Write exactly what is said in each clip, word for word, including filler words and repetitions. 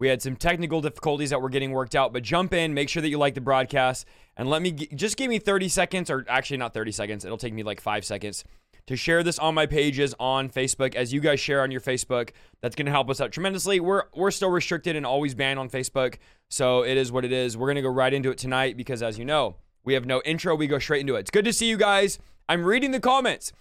We had some technical difficulties that were getting worked out, but jump in, make sure that you like the broadcast, and let me, g- just give me thirty seconds, or actually not thirty seconds, it'll take me like five seconds to share this on my pages on Facebook. As you guys share on your Facebook, that's gonna help us out tremendously. We're we're still restricted and always banned on Facebook, so it is what it is. We're gonna go right into it tonight because, as you know, we have no intro, we go straight into it. It's good to see you guys. I'm reading the comments.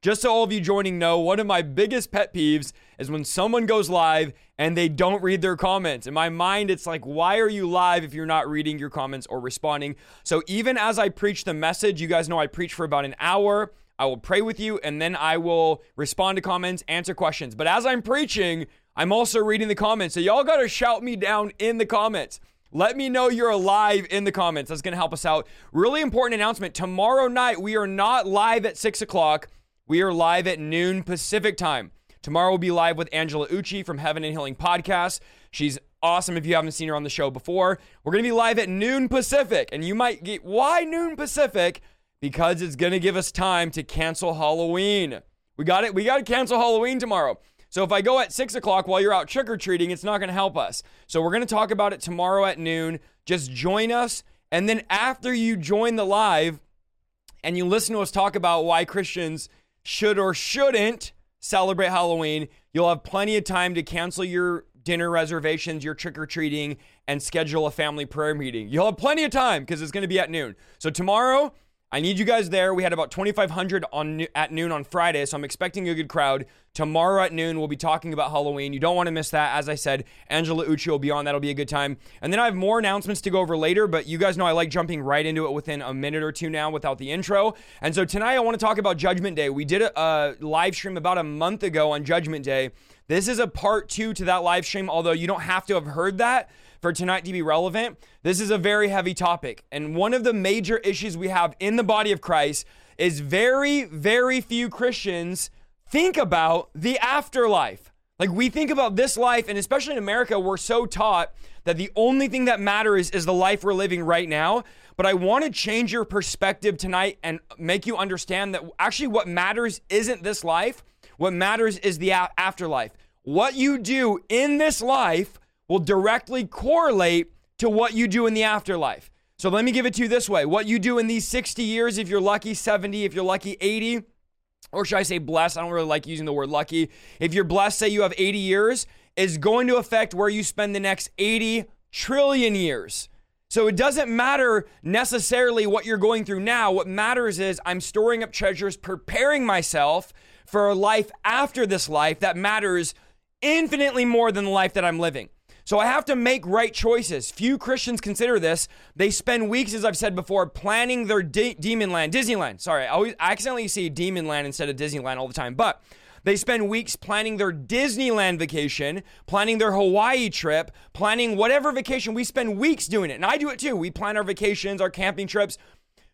Just so all of you joining know, one of my biggest pet peeves is when someone goes live and they don't read their comments. In my mind, it's like, why are you live if you're not reading your comments or responding? So even as I preach the message, you guys know I preach for about an hour. I will pray with you, and then I will respond to comments, answer questions. But as I'm preaching, I'm also reading the comments. So y'all got to shout me down in the comments. Let me know you're alive in the comments. That's going to help us out. Really important announcement. Tomorrow night, we are not live at six o'clock. We are live at noon Pacific time. Tomorrow we'll be live with Angela Ucci from Heaven and Healing Podcast. She's awesome if you haven't seen her on the show before. We're going to be live at noon Pacific. And you might get, why noon Pacific? Because it's going to give us time to cancel Halloween. We got it. We got to cancel Halloween tomorrow. So if I go at six o'clock while you're out trick-or-treating, it's not going to help us. So we're going to talk about it tomorrow at noon. Just join us. And then after you join the live and you listen to us talk about why Christians should or shouldn't celebrate Halloween, you'll have plenty of time to cancel your dinner reservations, your trick-or-treating, and schedule a family prayer meeting. You'll have plenty of time because it's going to be at noon. So tomorrow, I need you guys there. We had about twenty-five hundred on at noon on Friday, so I'm expecting a good crowd. Tomorrow at noon, we'll be talking about Halloween. You don't want to miss that. As I said, Angela Ucci will be on. That'll be a good time. And then I have more announcements to go over later, but you guys know I like jumping right into it within a minute or two now without the intro. And so tonight I want to talk about Judgment Day. We did a, a live stream about a month ago on Judgment Day. This is a part two to that live stream, although you don't have to have heard that for tonight to be relevant. This is a very heavy topic. And one of the major issues we have in the body of Christ is very, very few Christians think about the afterlife. Like, we think about this life, and especially in America, we're so taught that the only thing that matters is the life we're living right now. But I want to change your perspective tonight and make you understand that actually what matters isn't this life. What matters is the a- afterlife. What you do in this life will directly correlate to what you do in the afterlife. So let me give it to you this way. What you do in these sixty years, if you're lucky, seventy, if you're lucky, eighty, or should I say blessed? I don't really like using the word lucky. If you're blessed, say you have eighty years, is going to affect where you spend the next eighty trillion years. So it doesn't matter necessarily what you're going through now. What matters is I'm storing up treasures, preparing myself for a life after this life that matters infinitely more than the life that I'm living. So I have to make right choices. Few Christians consider this. They spend weeks, as I've said before, planning their de- demon land, Disneyland. Sorry, I always accidentally see demon land instead of Disneyland all the time. But they spend weeks planning their Disneyland vacation, planning their Hawaii trip, planning whatever vacation. We spend weeks doing it. And I do it too. We plan our vacations, our camping trips.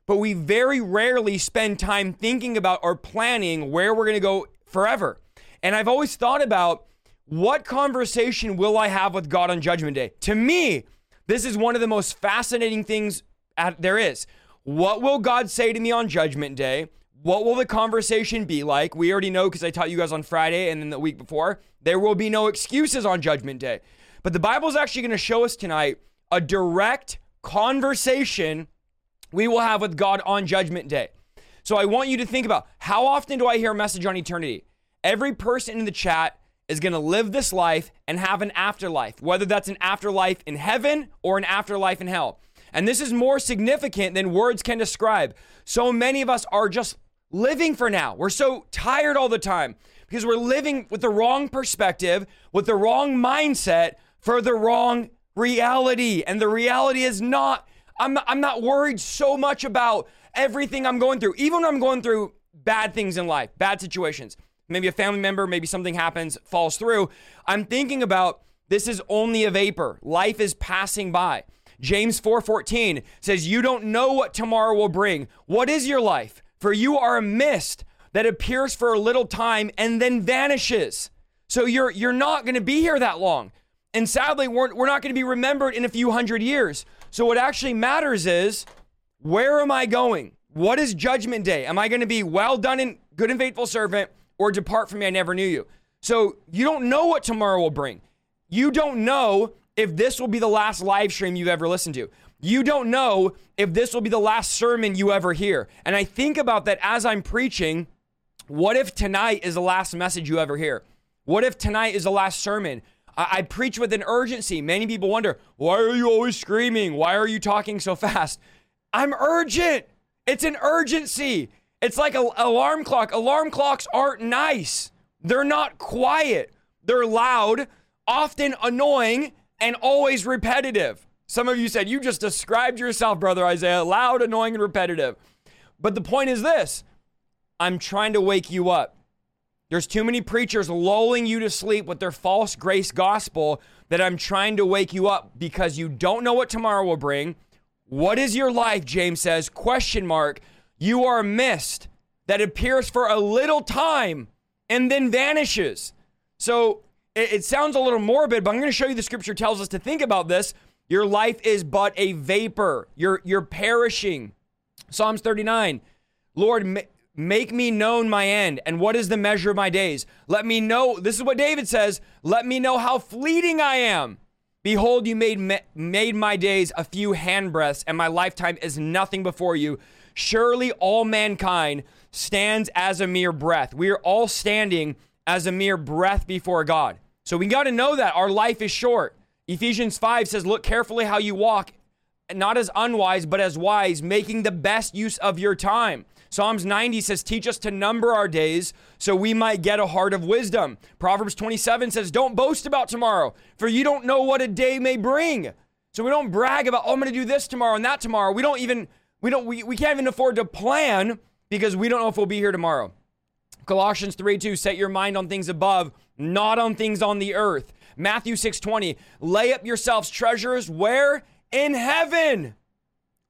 But we very rarely spend time thinking about or planning where we're going to go forever. And I've always thought about, what conversation will I have with God on Judgment Day? To me, this is one of the most fascinating things there is. What will God say to me on Judgment Day? What will the conversation be like? We already know because I taught you guys on Friday and then the week before. There will be no excuses on Judgment Day. But the Bible is actually going to show us tonight a direct conversation we will have with God on Judgment Day. So I want you to think about, how often do I hear a message on eternity? Every person in the chat is going to live this life and have an afterlife, whether that's an afterlife in heaven or an afterlife in hell. And this is more significant than words can describe. So many of us are just living for now. We're so tired all the time because we're living with the wrong perspective, with the wrong mindset for the wrong reality. And the reality is not, I'm not, I'm not worried so much about everything I'm going through, even when I'm going through bad things in life, bad situations. Maybe a family member, maybe something happens, falls through. I'm thinking about, this is only a vapor. Life is passing by. James four fourteen says, you don't know what tomorrow will bring. What is your life? For you are a mist that appears for a little time and then vanishes. So you're you're not going to be here that long. And sadly, we're, we're not going to be remembered in a few hundred years. So what actually matters is, where am I going? What is Judgment Day? Am I going to be well done and good and faithful servant, or depart from me, I never knew you? So you don't know what tomorrow will bring. You don't know if this will be the last live stream you've ever listened to. You don't know if this will be the last sermon you ever hear. And I think about that as I'm preaching. What if tonight is the last message you ever hear? What if tonight is the last sermon? I, I preach with an urgency. Many people wonder, why are you always screaming? Why are you talking so fast? I'm urgent. It's an urgency. It's like an alarm clock. Alarm clocks aren't nice. They're not quiet. They're loud, often annoying, and always repetitive. Some of you said, you just described yourself, Brother Isaiah, loud, annoying, and repetitive. But the point is this, I'm trying to wake you up. There's too many preachers lulling you to sleep with their false grace gospel that I'm trying to wake you up, because you don't know what tomorrow will bring. What is your life, James says, question mark. You are a mist that appears for a little time and then vanishes. So it, it sounds a little morbid, but I'm going to show you the scripture tells us to think about this. Your life is but a vapor. You're, you're perishing. Psalms thirty-nine, Lord, ma- make me known my end, and what is the measure of my days. Let me know, this is what David says, let me know how fleeting I am. Behold, you made, ma- made my days a few handbreadths, and my lifetime is nothing before you. Surely all mankind stands as a mere breath. We are all standing as a mere breath before God. So we got to know that our life is short. Ephesians five says, look carefully how you walk, not as unwise, but as wise, making the best use of your time. Psalms ninety says, teach us to number our days so we might get a heart of wisdom. Proverbs twenty-seven says, don't boast about tomorrow, for you don't know what a day may bring. So we don't brag about, oh, I'm going to do this tomorrow and that tomorrow. We don't even, we don't, we, we can't even afford to plan because we don't know if we'll be here tomorrow. Colossians three two, set your mind on things above, not on things on the earth. Matthew six twenty, lay up yourselves treasures where? In heaven,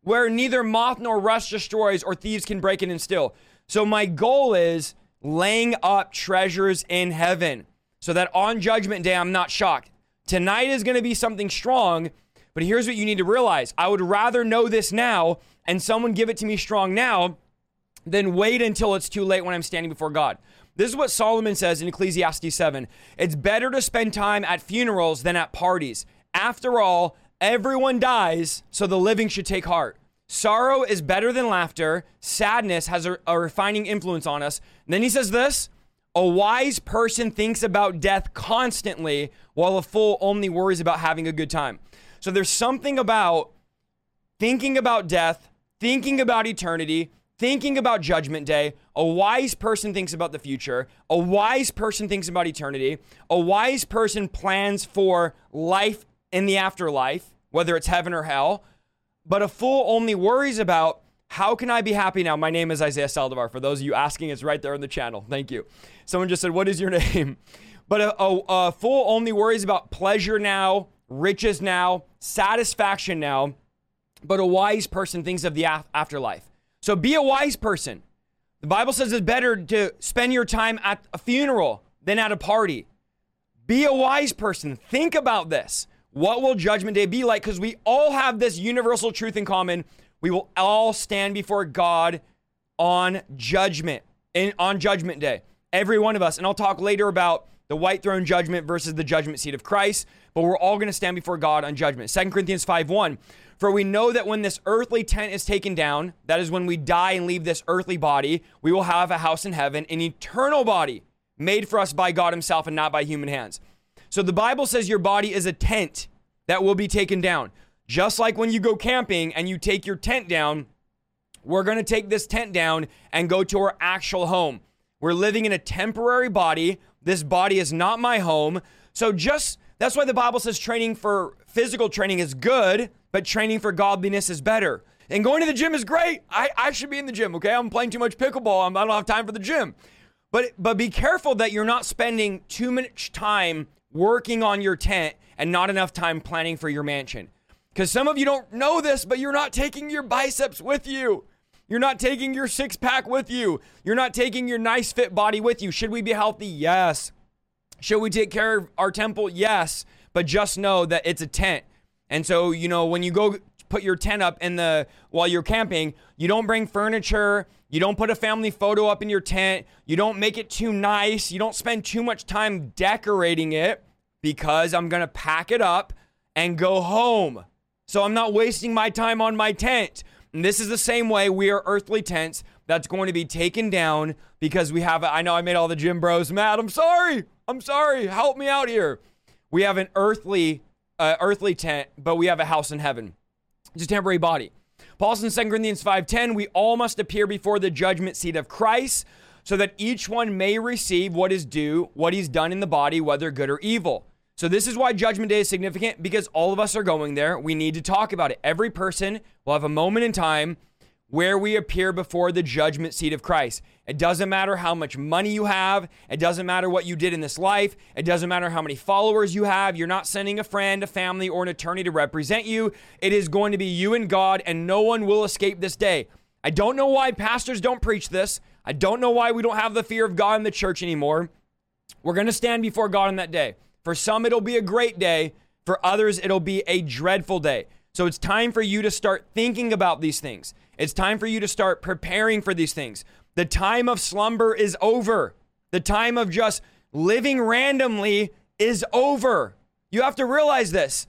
where neither moth nor rust destroys or thieves can break in and steal. So my goal is laying up treasures in heaven so that on Judgment Day, I'm not shocked. Tonight is going to be something strong, but here's what you need to realize. I would rather know this now and someone give it to me strong now than wait until it's too late when I'm standing before God. This is what Solomon says in Ecclesiastes seven. It's better to spend time at funerals than at parties. After all, everyone dies, so the living should take heart. Sorrow is better than laughter. Sadness has a, a refining influence on us. And then he says this, a wise person thinks about death constantly, while a fool only worries about having a good time. So there's something about thinking about death, thinking about eternity, thinking about Judgment Day. A wise person thinks about the future. A wise person thinks about eternity. A wise person plans for life in the afterlife, whether it's heaven or hell. But a fool only worries about, how can I be happy now? My name is Isaiah Saldivar. For those of you asking, it's right there in the channel. Thank you. Someone just said, what is your name? But a, a, a fool only worries about pleasure now, riches now, satisfaction now. But a wise person thinks of the af- afterlife. So be a wise person. The Bible says it's better to spend your time at a funeral than at a party. Be a wise person. Think about this. What will Judgment Day be like? Because we all have this universal truth in common. We will all stand before God on judgment, in, on Judgment Day. Every one of us. And I'll talk later about the white throne judgment versus the judgment seat of Christ. But we're all going to stand before God on judgment. Second Corinthians five one. For we know that when this earthly tent is taken down, that is when we die and leave this earthly body, we will have a house in heaven, an eternal body made for us by God himself and not by human hands. So the Bible says your body is a tent that will be taken down. Just like when you go camping and you take your tent down, we're going to take this tent down and go to our actual home. We're living in a temporary body. This body is not my home. So just, that's why the Bible says training for physical training is good, but training for godliness is better. And going to the gym is great. I, I should be in the gym, okay? I'm playing too much pickleball. I'm, I don't have time for the gym. But but be careful that you're not spending too much time working on your tent and not enough time planning for your mansion. Because some of you don't know this, but you're not taking your biceps with you. You're not taking your six pack with you. You're not taking your nice fit body with you. Should we be healthy? Yes. Should we take care of our temple? Yes. But just know that it's a tent. And so, you know, when you go put your tent up in the, while you're camping, you don't bring furniture. You don't put a family photo up in your tent. You don't make it too nice. You don't spend too much time decorating it, because I'm going to pack it up and go home. So I'm not wasting my time on my tent. And this is the same way. We are earthly tents that's going to be taken down because we have, I know I made all the gym bros mad. I'm sorry. I'm sorry. Help me out here. We have an earthly, uh, earthly tent, but we have a house in heaven. It's a temporary body. Paul says in Second Corinthians five ten, we all must appear before the judgment seat of Christ so that each one may receive what is due, what he's done in the body, whether good or evil. So this is why Judgment Day is significant, because all of us are going there. We need to talk about it. Every person will have a moment in time where we appear before the judgment seat of Christ. It doesn't matter how much money you have. It doesn't matter what you did in this life. It doesn't matter how many followers you have. You're not sending a friend, a family, or an attorney to represent you. It is going to be you and God, and no one will escape this day. I don't know why pastors don't preach this. I don't know why we don't have the fear of God in the church anymore. We're going to stand before God on that day. For some, it'll be a great day. For others, it'll be a dreadful day. So it's time for you to start thinking about these things. It's time for you to start preparing for these things. The time of slumber is over. The time of just living randomly is over. You have to realize this.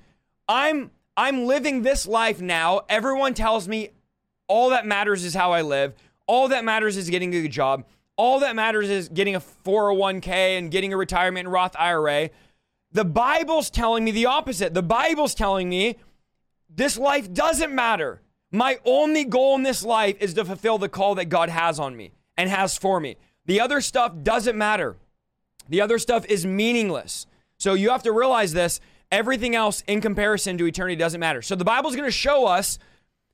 I'm I'm living this life now. Everyone tells me all that matters is how I live. All that matters is getting a good job. All that matters is getting a four oh one k and getting a retirement and Roth I R A. The Bible's telling me the opposite. The Bible's telling me this life doesn't matter. My only goal in this life is to fulfill the call that God has on me and has for me. The other stuff doesn't matter. The other stuff is meaningless. So you have to realize this. Everything else in comparison to eternity doesn't matter. So the Bible's going to show us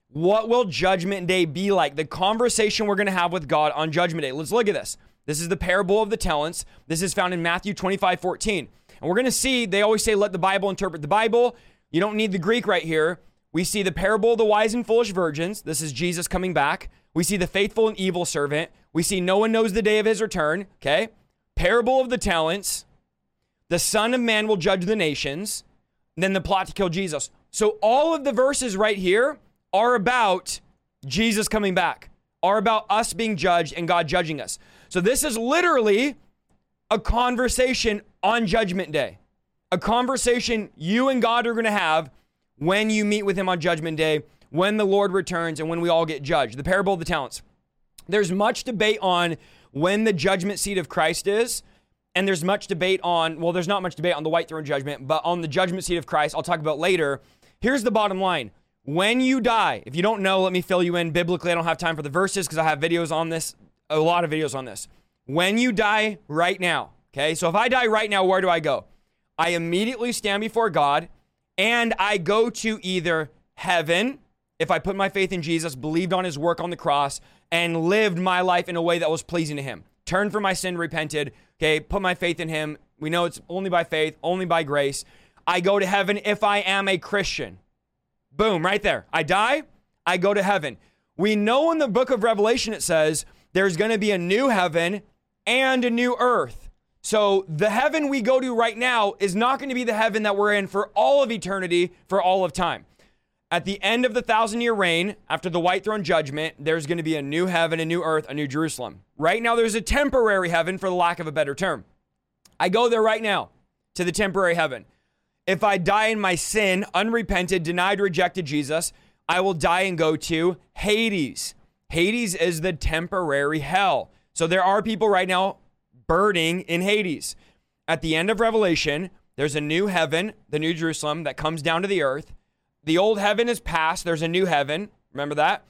what will Judgment Day be like, the conversation we're going to have with God on Judgment Day. Let's look at this. This is the parable of the talents. This is found in Matthew twenty-five fourteen. And we're going to see, they always say, let the Bible interpret the Bible. You don't need the Greek right here. We see the parable of the wise and foolish virgins. This is Jesus coming back. We see the faithful and evil servant. We see no one knows the day of his return. Okay. Parable of the talents. The Son of Man will judge the nations. And then the plot to kill Jesus. So all of the verses right here are about Jesus coming back, are about us being judged and God judging us. So this is literally a conversation on Judgment Day, a conversation you and God are going to have when you meet with him on Judgment Day, when the Lord returns, and when we all get judged. The parable of the talents. There's much debate on when the judgment seat of Christ is, and there's much debate on, well, there's not much debate on the white throne judgment, but on the judgment seat of Christ, I'll talk about later. Here's the bottom line. When you die, if you don't know, let me fill you in biblically. I don't have time for the verses because I have videos on this, a lot of videos on this. When you die right now, okay? So if I die right now, where do I go? I immediately stand before God, and I go to either heaven, if I put my faith in Jesus, believed on his work on the cross, and lived my life in a way that was pleasing to him. Turned from my sin, repented, okay? Put my faith in him. We know it's only by faith, only by grace. I go to heaven if I am a Christian. Boom, right there. I die, I go to heaven. We know in the book of Revelation, it says there's going to be a new heaven and a new earth. So the heaven we go to right now is not going to be the heaven that we're in for all of eternity, for all of time. At the end of the thousand year reign, after the white throne judgment, there's going to be a new heaven, a new earth, a new Jerusalem. Right now, there's a temporary heaven, for the lack of a better term. I go there right now to the temporary heaven. If I die in my sin, unrepented, denied, rejected Jesus, I will die and go to Hades. Hades is the temporary hell. So there are people right now burning in Hades. At the end of Revelation, there's a new heaven, the new Jerusalem, that comes down to the earth. The old heaven is past. There's a new heaven. Remember that?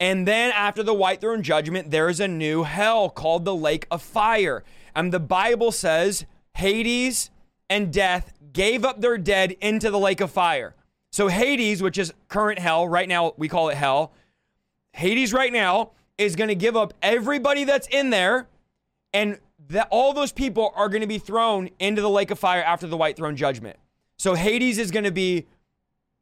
And then after the white throne judgment, there is a new hell called the lake of fire. And the Bible says Hades and death gave up their dead into the lake of fire. So Hades, which is current hell, right now we call it hell. Hades right now is going to give up everybody that's in there, and that all those people are going to be thrown into the lake of fire after the white throne judgment. So Hades is going to be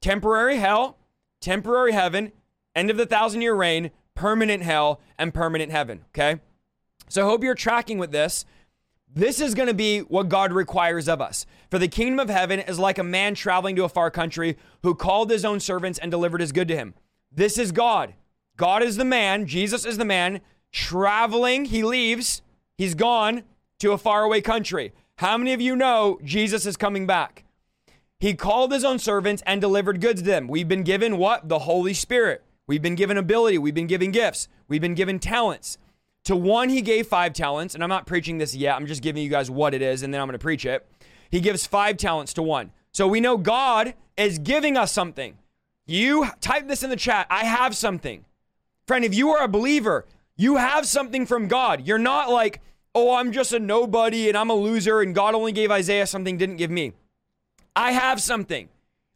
temporary hell, temporary heaven, end of the thousand year reign, permanent hell, and permanent heaven, okay? So I hope you're tracking with this. This is going to be what God requires of us. For the kingdom of heaven is like a man traveling to a far country who called his own servants and delivered his good to him. This is God. God is the man. Jesus is the man traveling. He leaves. He's gone to a faraway country. How many of you know Jesus is coming back? He called his own servants and delivered goods to them. We've been given what? The Holy Spirit. We've been given ability. We've been given gifts. We've been given talents. To one, he gave five talents, and I'm not preaching this yet. I'm just giving you guys what it is, and then I'm going to preach it. He gives five talents to one. So we know God is giving us something. You type this in the chat. I have something. Friend, if you are a believer, you have something from God. You're not like, oh, I'm just a nobody, and I'm a loser, and God only gave Isaiah something, didn't give me. I have something.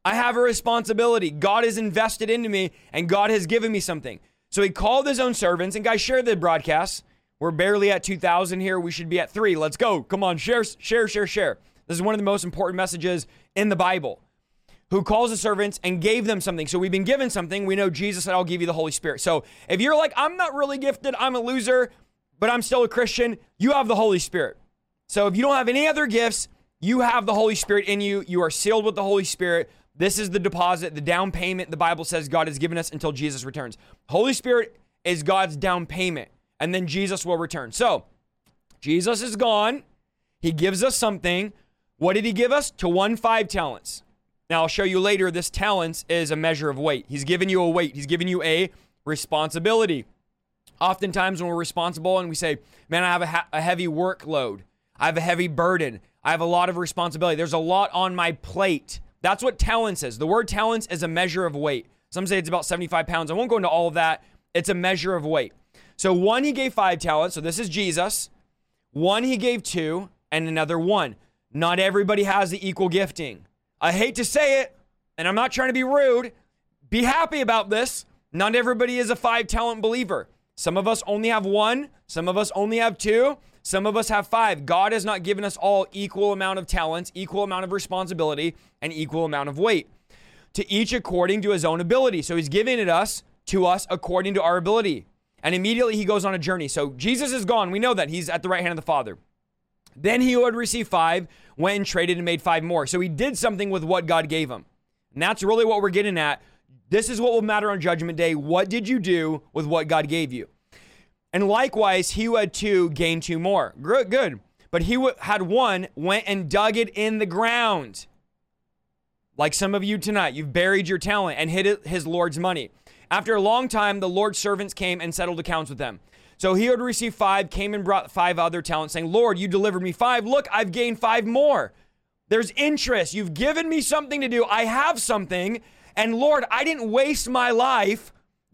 I have a responsibility. God has invested into me, and God has given me something. So he called his own servants, and guys, share the broadcast. We're barely at two thousand here. We should be at three. Let's go. Come on, share, share, share, share. This is one of the most important messages in the Bible. Who calls the servants and gave them something. So we've been given something. We know Jesus said, I'll give you the Holy Spirit. So if you're like, I'm not really gifted, I'm a loser, but I'm still a Christian, you have the Holy Spirit. So if you don't have any other gifts, you have the Holy Spirit in you. You are sealed with the Holy Spirit. This is the deposit, the down payment the Bible says God has given us until Jesus returns. Holy Spirit is God's down payment, and then Jesus will return. So Jesus is gone. He gives us something. What did he give us? To one, five talents. Now, I'll show you later, this talents is a measure of weight. He's given you a weight. He's given you a responsibility. Oftentimes when we're responsible and we say, man, I have a, ha- a heavy workload. I have a heavy burden. I have a lot of responsibility. There's a lot on my plate. That's what talents is. The word talents is a measure of weight. Some say it's about seventy-five pounds. I won't go into all of that. It's a measure of weight. So one, he gave five talents. So this is Jesus. One, he gave two, and another one. Not everybody has the equal gifting. I hate to say it, and I'm not trying to be rude. Be happy about this. Not everybody is a five-talent believer. Some of us only have one. Some of us only have two. Some of us have five. God has not given us all equal amount of talents, equal amount of responsibility, and equal amount of weight. To each according to his own ability. So he's giving it us to us according to our ability. And immediately he goes on a journey. So Jesus is gone. We know that. He's at the right hand of the Father. Then he who had received five went and traded and made five more. So he did something with what God gave him. And that's really what we're getting at. This is what will matter on Judgment Day. What did you do with what God gave you? And likewise, he who had two gained two more. Good, good. But he who had one went and dug it in the ground. Like some of you tonight, you've buried your talent and hid his Lord's money. After a long time, the Lord's servants came and settled accounts with them. So he who had received five came and brought five other talents, saying, Lord, you delivered me five. Look, I've gained five more. There's interest. You've given me something to do. I have something. And Lord, I didn't waste my life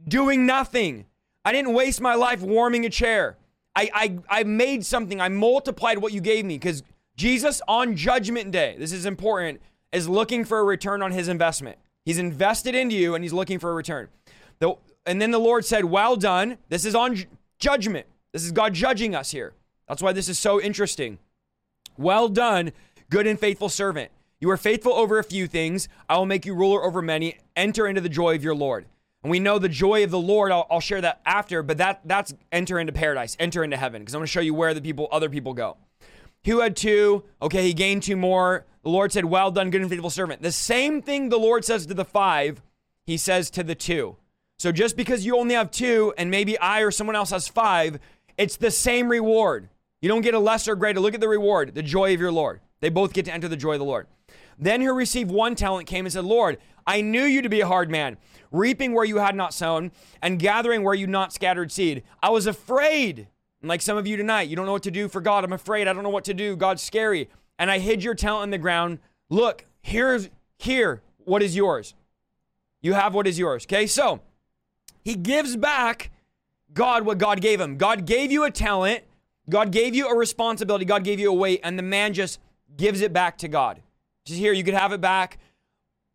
doing nothing. I didn't waste my life warming a chair. I I, I made something. I multiplied what you gave me. Because Jesus on Judgment Day, this is important, is looking for a return on his investment. He's invested into you, and he's looking for a return. The, and then the Lord said, well done. This is on Judgment. This is God judging us here. That's why this is so interesting. Well done, good and faithful servant. You were faithful over a few things. I will make you ruler over many. Enter into the joy of your Lord. And we know the joy of the Lord. I'll, I'll share that after, but that that's enter into paradise, enter into heaven, because I'm going to show you where the people, other people go. Who had two? Okay, he gained two more. The Lord said, well done, good and faithful servant. The same thing the Lord says to the five, he says to the two. So just because you only have two and maybe I or someone else has five, it's the same reward. You don't get a lesser or greater. Look at the reward, the joy of your Lord. They both get to enter the joy of the Lord. Then who received one talent came and said, Lord, I knew you to be a hard man, reaping where you had not sown and gathering where you not scattered seed. I was afraid. And like some of you tonight, you don't know what to do for God. I'm afraid. I don't know what to do. God's scary. And I hid your talent in the ground. Look, here's here. What is yours? You have what is yours. Okay, so he gives back God what God gave him. God gave you a talent. God gave you a responsibility. God gave you a weight. And the man just gives it back to God. Just here, you could have it back.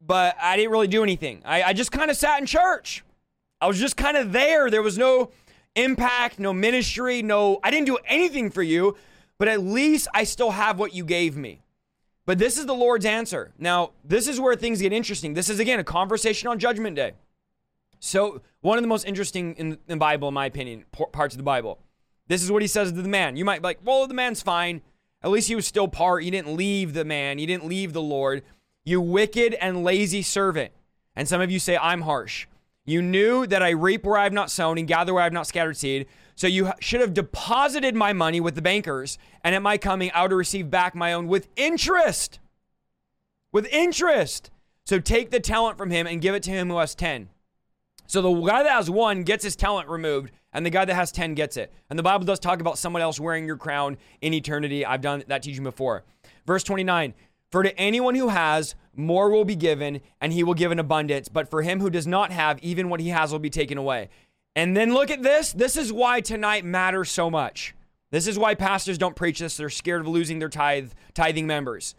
But I didn't really do anything. I, I just kind of sat in church. I was just kind of there. There was no impact, no ministry, no, I didn't do anything for you. But at least I still have what you gave me. But this is the Lord's answer. Now, this is where things get interesting. This is, again, a conversation on Judgment Day. So one of the most interesting in the Bible, in my opinion, parts of the Bible. This is what he says to the man. You might be like, well, the man's fine. At least he was still part. He didn't leave the man. He didn't leave the Lord. You wicked and lazy servant. And some of you say, I'm harsh. You knew that I reap where I have not sown and gather where I have not scattered seed. So you should have deposited my money with the bankers. And at my coming, I would receive back my own with interest. With interest. So take the talent from him and give it to him who has ten. So the guy that has one gets his talent removed, and the guy that has ten gets it. And the Bible does talk about someone else wearing your crown in eternity. I've done that teaching before. Verse twenty-nine, for to anyone who has, more will be given, and he will give in abundance. But for him who does not have, even what he has will be taken away. And then look at this. This is why tonight matters so much. This is why pastors don't preach this. They're scared of losing their tithe, tithing members.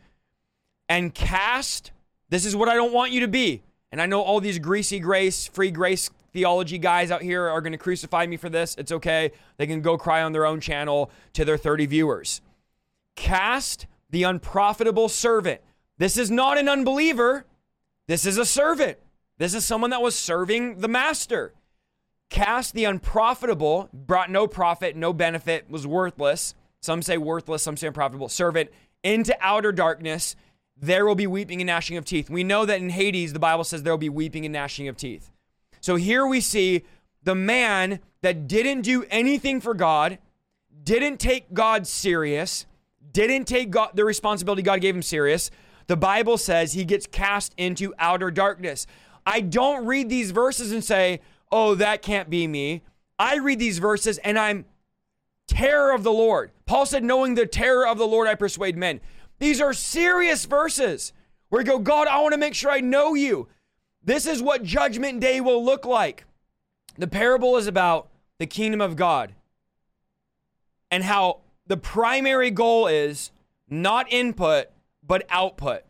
And cast, this is what I don't want you to be. And I know all these greasy grace, free grace theology guys out here are going to crucify me for this. It's okay. They can go cry on their own channel to their thirty viewers. Cast the unprofitable servant. This is not an unbeliever. This is a servant. This is someone that was serving the master. Cast the unprofitable, brought no profit, no benefit, was worthless. Some say worthless, some say unprofitable. Servant into outer darkness. There will be weeping and gnashing of teeth. We know that in Hades, the Bible says there will be weeping and gnashing of teeth. So here we see the man that didn't do anything for God, didn't take God serious, didn't take God, the responsibility God gave him serious. The Bible says he gets cast into outer darkness. I don't read these verses and say, oh, that can't be me. I read these verses and I'm terror of the Lord. Paul said, knowing the terror of the Lord, I persuade men. These are serious verses where you go, God, I want to make sure I know you. This is what judgment day will look like. The parable is about the kingdom of God and how the primary goal is not input, but output.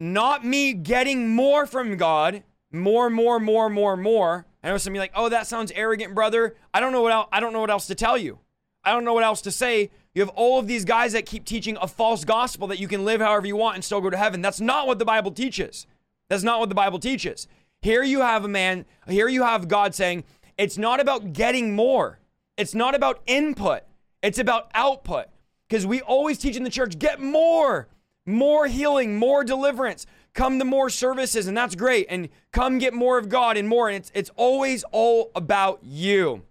Not me getting more from God, more, more, more, more, more. I know some of you are like, oh, that sounds arrogant, brother. I don't know what else, I don't know what else to tell you. I don't know what else to say. You have all of these guys that keep teaching a false gospel that you can live however you want and still go to heaven. That's not what the Bible teaches. That's not what the Bible teaches. Here you have a man, here you have God saying, it's not about getting more. It's not about input. It's about output. Because we always teach in the church, get more, more healing, more deliverance. Come to more services, and that's great. And come get more of God and more. And it's, it's always all about you.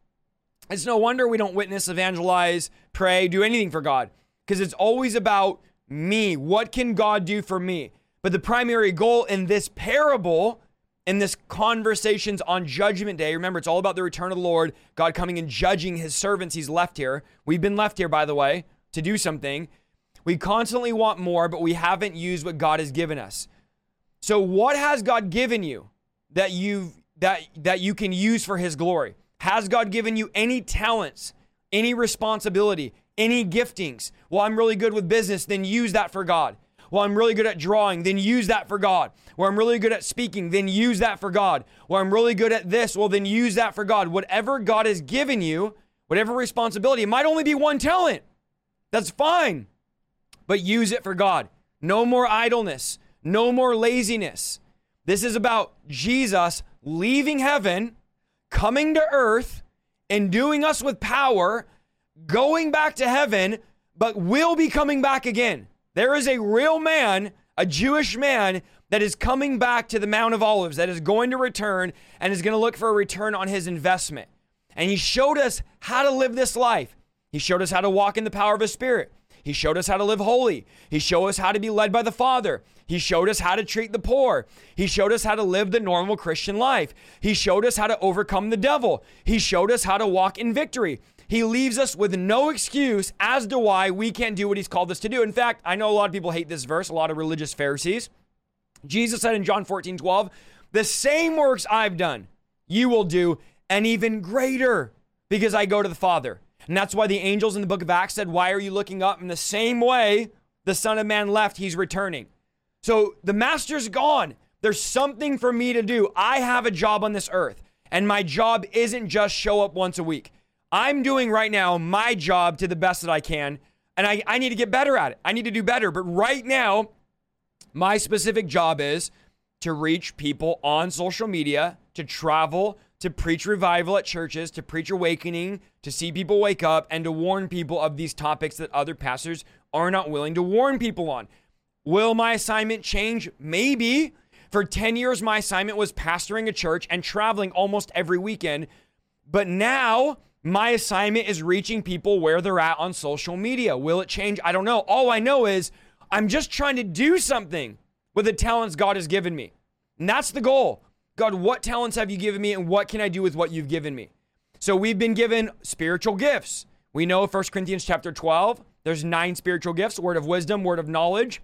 It's no wonder we don't witness, evangelize, pray, do anything for God, because it's always about me. What can God do for me? But the primary goal in this parable, in this conversations on judgment day, remember, it's all about the return of the Lord, God coming and judging his servants. He's left here. We've been left here, by the way, to do something. We constantly want more, but we haven't used what God has given us. So what has God given you that you that that you can use for his glory? Has God given you any talents, any responsibility, any giftings? Well, I'm really good with business, then use that for God. Well, I'm really good at drawing, then use that for God. Well, I'm really good at speaking, then use that for God. Well, I'm really good at this, well, then use that for God. Whatever God has given you, whatever responsibility, it might only be one talent. That's fine, but use it for God. No more idleness, no more laziness. This is about Jesus leaving heaven, coming to earth, enduing us with power, going back to heaven, but will be coming back again. There is a real man, a Jewish man, that is coming back to the Mount of Olives, that is going to return and is going to look for a return on his investment. And he showed us how to live this life. He showed us how to walk in the power of his Spirit. He showed us how to live holy. He showed us how to be led by the Father. He showed us how to treat the poor. He showed us how to live the normal Christian life. He showed us how to overcome the devil. He showed us how to walk in victory. He leaves us with no excuse as to why we can't do what he's called us to do. In fact, I know a lot of people hate this verse, a lot of religious Pharisees. Jesus said in John fourteen twelve, the same works I've done, you will do, and even greater, because I go to the Father. And that's why the angels in the book of Acts said, why are you looking up? In the same way the Son of Man left, he's returning. So the master's gone. There's something for me to do. I have a job on this earth, and my job isn't just show up once a week. I'm doing right now my job to the best that I can, and I, I need to get better at it. I need to do better. But right now, my specific job is to reach people on social media, to travel, to preach revival at churches, to preach awakening, to see people wake up, and to warn people of these topics that other pastors are not willing to warn people on. Will my assignment change? Maybe. For ten years, my assignment was pastoring a church and traveling almost every weekend. But now my assignment is reaching people where they're at on social media. Will it change? I don't know. All I know is I'm just trying to do something with the talents God has given me. And that's the goal. God, what talents have you given me, and what can I do with what you've given me? So we've been given spiritual gifts. We know First Corinthians chapter twelve, there's nine spiritual gifts: word of wisdom, word of knowledge,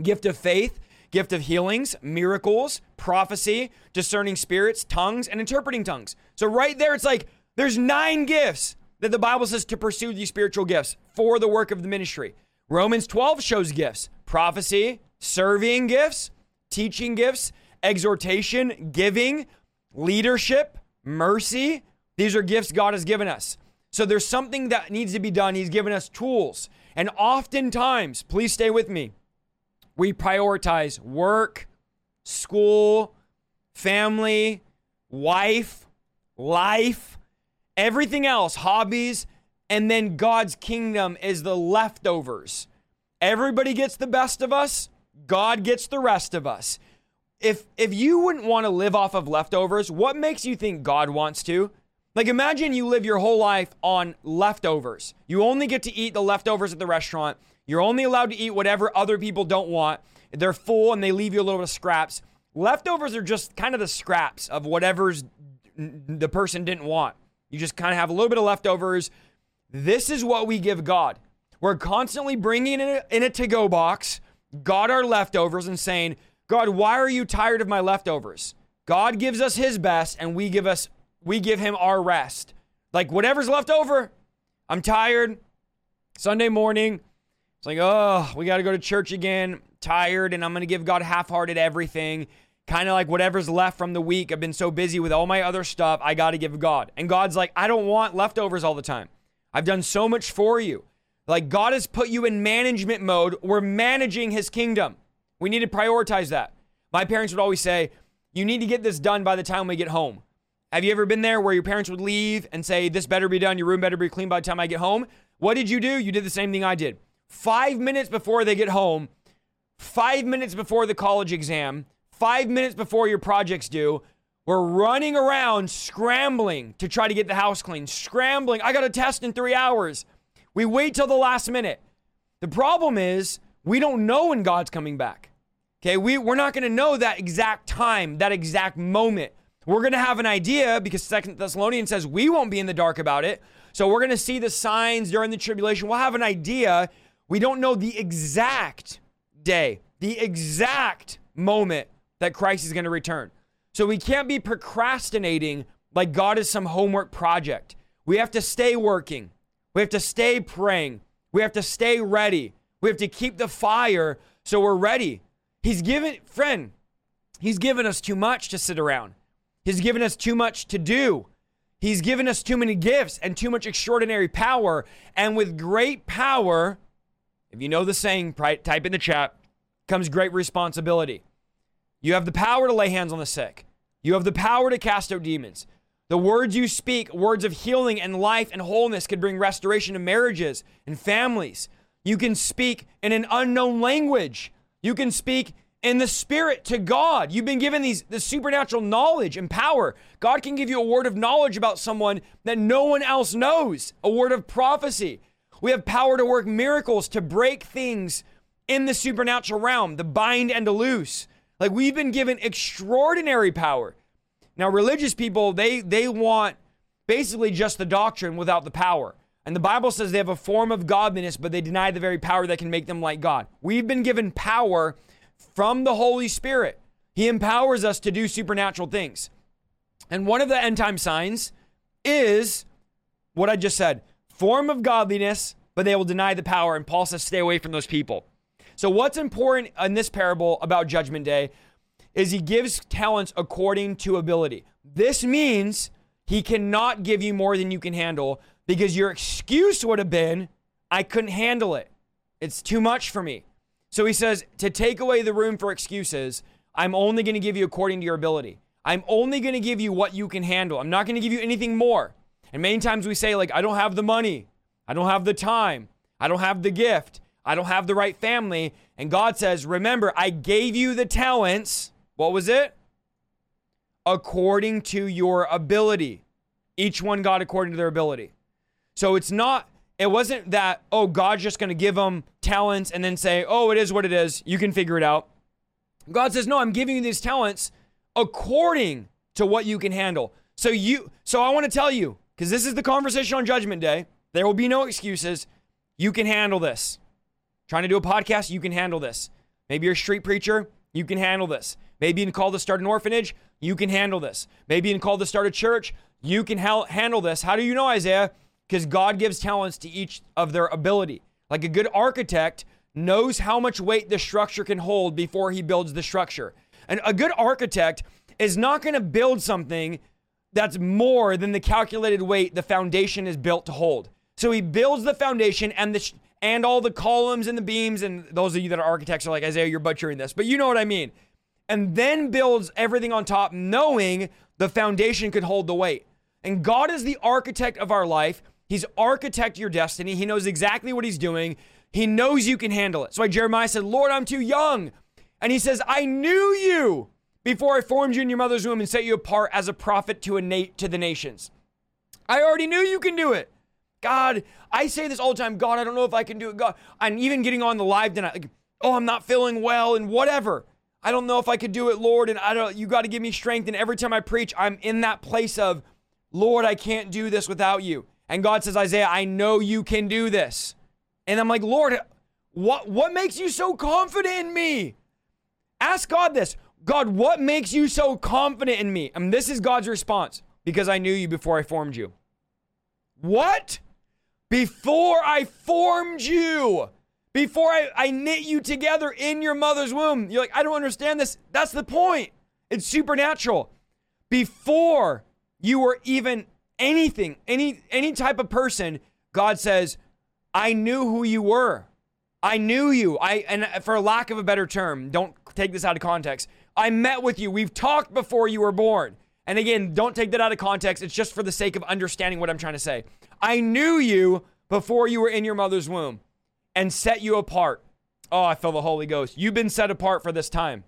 gift of faith, gift of healings, miracles, prophecy, discerning spirits, tongues, and interpreting tongues. So right there, it's like there's nine gifts that the Bible says to pursue these spiritual gifts for the work of the ministry. Romans twelve shows gifts: prophecy, serving gifts, teaching gifts, exhortation, giving, leadership, mercy. These are gifts God has given us. So there's something that needs to be done. He's given us tools. And oftentimes, please stay with me, we prioritize work, school, family, wife, life, everything else, hobbies, and then God's kingdom is the leftovers. Everybody gets the best of us. God gets the rest of us. If if you wouldn't want to live off of leftovers, what makes you think God wants to? Like, imagine you live your whole life on leftovers. You only get to eat the leftovers at the restaurant. You're only allowed to eat whatever other people don't want. They're full and they leave you a little bit of scraps. Leftovers are just kind of the scraps of whatever's the person didn't want. You just kind of have a little bit of leftovers. This is what we give God. We're constantly bringing in a, in a to-go box, God, our leftovers, and saying, God, why are you tired of my leftovers? God gives us his best, and we give us, we give him our rest. Like, whatever's left over, I'm tired. Sunday morning, it's like, oh, we got to go to church again. Tired, and I'm going to give God half-hearted everything. Kind of like whatever's left from the week. I've been so busy with all my other stuff, I got to give God. And God's like, I don't want leftovers all the time. I've done so much for you. Like, God has put you in management mode. We're managing his kingdom. We need to prioritize that. My parents would always say, you need to get this done by the time we get home. Have you ever been there where your parents would leave and say, this better be done, your room better be clean by the time I get home? What did you do? You did the same thing I did. Five minutes before they get home, five minutes before the college exam, five minutes before your project's due, we're running around scrambling to try to get the house clean, scrambling. I got a test in three hours. We wait till the last minute. The problem is, we don't know when God's coming back. Okay, we, we're not going to know that exact time, that exact moment. We're going to have an idea because Second Thessalonians says we won't be in the dark about it. So we're going to see the signs during the tribulation. We'll have an idea. We don't know the exact day, the exact moment that Christ is going to return. So we can't be procrastinating like God is some homework project. We have to stay working. We have to stay praying. We have to stay ready. We have to keep the fire so we're ready. He's given, friend, he's given us too much to sit around. He's given us too much to do. He's given us too many gifts and too much extraordinary power. And with great power, if you know the saying, type in the chat, comes great responsibility. You have the power to lay hands on the sick. You have the power to cast out demons. The words you speak, words of healing and life and wholeness, could bring restoration to marriages and families. You can speak in an unknown language. You can speak in the spirit to God. You've been given these the supernatural knowledge and power. God can give you a word of knowledge about someone that no one else knows, a word of prophecy. We have power to work miracles, to break things in the supernatural realm, to bind and to loose. Like, we've been given extraordinary power. Now, religious people, they they want basically just the doctrine without the power. And the Bible says they have a form of godliness, but they deny the very power that can make them like God. We've been given power from the Holy Spirit. He empowers us to do supernatural things. And one of the end time signs is what I just said: form of godliness, but they will deny the power. And Paul says, stay away from those people. So what's important in this parable about Judgment Day is he gives talents according to ability. This means he cannot give you more than you can handle, because your excuse would have been, I couldn't handle it. It's too much for me. So he says, to take away the room for excuses, I'm only going to give you according to your ability. I'm only going to give you what you can handle. I'm not going to give you anything more. And many times we say, like, I don't have the money. I don't have the time. I don't have the gift. I don't have the right family. And God says, remember, I gave you the talents. What was it? According to your ability. Each one got according to their ability. So it's not, it wasn't that, oh, God's just going to give them talents and then say, oh, it is what it is. You can figure it out. God says, no, I'm giving you these talents according to what you can handle. So you, so I want to tell you, because this is the conversation on Judgment Day. There will be no excuses. You can handle this. Trying to do a podcast, you can handle this. Maybe you're a street preacher, you can handle this. Maybe you can call to start an orphanage, you can handle this. Maybe you can call to start a church, you can ha- handle this. How do you know, Isaiah? Because God gives talents to each of their ability. Like a good architect knows how much weight the structure can hold before he builds the structure. And a good architect is not going to build something that's more than the calculated weight the foundation is built to hold. So he builds the foundation and the sh- and all the columns and the beams, and those of you that are architects are like, Isaiah, you're butchering this, but you know what I mean. And then builds everything on top knowing the foundation could hold the weight. And God is the architect of our life. He's architect your destiny. He knows exactly what he's doing. He knows you can handle it. So like Jeremiah said, Lord, I'm too young. And he says, I knew you before I formed you in your mother's womb and set you apart as a prophet to a na- to the nations. I already knew you can do it. God, I say this all the time. God, I don't know if I can do it. God, I'm even getting on the live tonight. Like, oh, I'm not feeling well and whatever. I don't know if I could do it, Lord. And I don't, you got to give me strength. And every time I preach, I'm in that place of, Lord, I can't do this without you. And God says, Isaiah, I know you can do this. And I'm like, Lord, what, what makes you so confident in me? Ask God this. God, what makes you so confident in me? And this is God's response. Because I knew you before I formed you. What? Before I formed you, before I, I knit you together in your mother's womb. You're like, I don't understand this. That's the point. It's supernatural. Before you were even anything, any any type of person, God says, I knew who you were. I knew you. I and for lack of a better term, don't take this out of context. I met with you. We've talked before you were born. And again, don't take that out of context. It's just for the sake of understanding what I'm trying to say. I knew you before you were in your mother's womb and set you apart. Oh, I feel the Holy Ghost. You've been set apart for this time.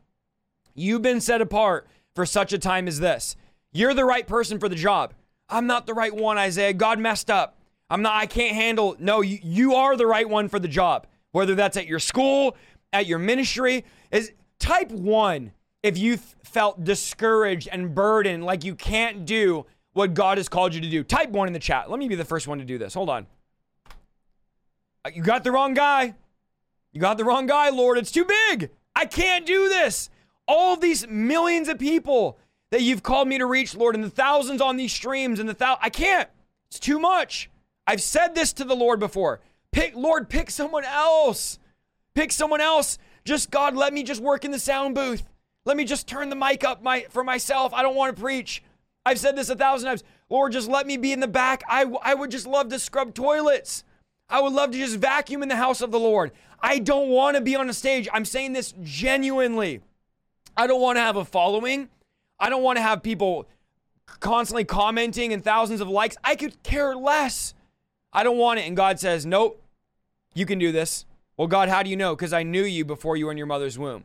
You've been set apart for such a time as this. You're the right person for the job. I'm not the right one, Isaiah. God messed up. I'm not, I can't handle. No, you, you are the right one for the job. Whether that's at your school, at your ministry, is type one. If you felt discouraged and burdened, like you can't do what God has called you to do, type one in the chat. Let me be the first one to do this. Hold on. You got the wrong guy. You got the wrong guy, Lord. It's too big. I can't do this. All of these millions of people that you've called me to reach, Lord, and the thousands on these streams and the thou, I can't. It's too much. I've said this to the Lord before. Pick, Lord, pick someone else. Pick someone else. Just God, let me just work in the sound booth. Let me just turn the mic up my, for myself. I don't want to preach. I've said this a thousand times. Lord, just let me be in the back. I, w- I would just love to scrub toilets. I would love to just vacuum in the house of the Lord. I don't want to be on a stage. I'm saying this genuinely. I don't want to have a following. I don't want to have people constantly commenting and thousands of likes. I could care less. I don't want it. And God says, nope, you can do this. Well, God, how do you know? Because I knew you before you were in your mother's womb.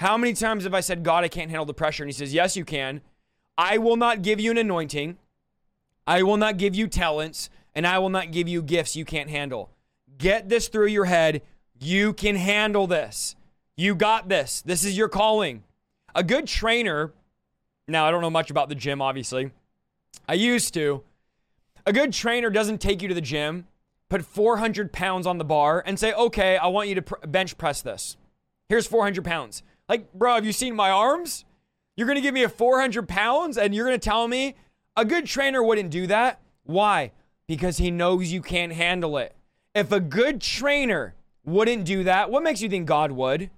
How many times have I said, God, I can't handle the pressure? And he says, yes, you can. I will not give you an anointing. I will not give you talents. And I will not give you gifts you can't handle. Get this through your head. You can handle this. You got this. This is your calling. A good trainer. Now, I don't know much about the gym, obviously. I used to. A good trainer doesn't take you to the gym, put four hundred pounds on the bar and say, okay, I want you to pr- bench press this. Here's four hundred pounds. Like, bro, have you seen my arms? You're going to give me a four hundred pounds and you're going to tell me? A good trainer wouldn't do that. Why? Because he knows you can't handle it. If a good trainer wouldn't do that, what makes you think God would?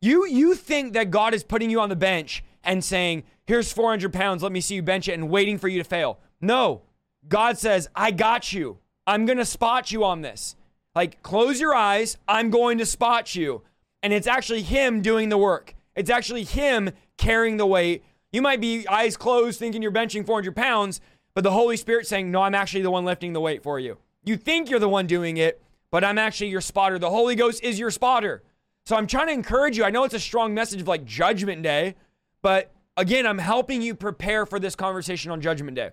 You you think that God is putting you on the bench and saying, here's four hundred pounds, let me see you bench it, and waiting for you to fail. No. God says, I got you. I'm going to spot you on this. Like, close your eyes. I'm going to spot you. And it's actually him doing the work. It's actually him carrying the weight. You might be eyes closed thinking you're benching four hundred pounds, but the Holy Spirit saying, no, I'm actually the one lifting the weight for you. You think you're the one doing it, but I'm actually your spotter. The Holy Ghost is your spotter. So I'm trying to encourage you. I know it's a strong message of like Judgment Day, but again, I'm helping you prepare for this conversation on Judgment Day.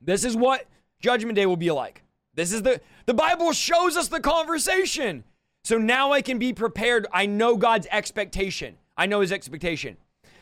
This is what Judgment Day will be like. This is the, the Bible shows us the conversation. So now I can be prepared. I know God's expectation. I know his expectation.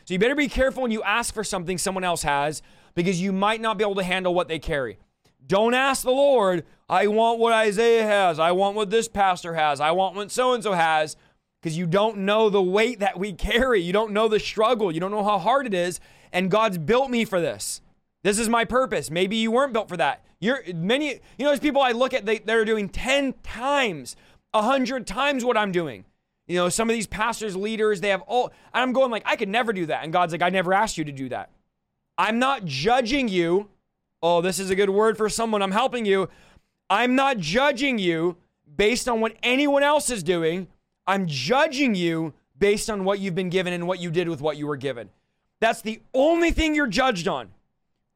So you better be careful when you ask for something someone else has, because you might not be able to handle what they carry. Don't ask the Lord, I want what Isaiah has. I want what this pastor has. I want what so-and-so has. Because you don't know the weight that we carry. You don't know the struggle. You don't know how hard it is. And God's built me for this. This is my purpose. Maybe you weren't built for that. You're many, you know, there's people I look at, they, they're doing ten times, one hundred times what I'm doing. You know, some of these pastors, leaders, they have all, and I'm going like, I could never do that. And God's like, I never asked you to do that. I'm not judging you. Oh, this is a good word for someone. I'm helping you. I'm not judging you based on what anyone else is doing. I'm judging you based on what you've been given and what you did with what you were given. That's the only thing you're judged on.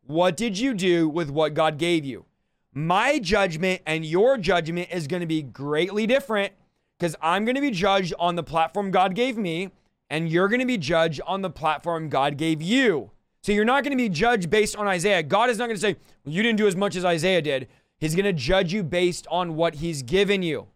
What did you do with what God gave you? My judgment and your judgment is going to be greatly different, because I'm going to be judged on the platform God gave me, and you're going to be judged on the platform God gave you. So you're not going to be judged based on Isaiah. God is not going to say, well, you didn't do as much as Isaiah did. He's going to judge you based on what he's given you.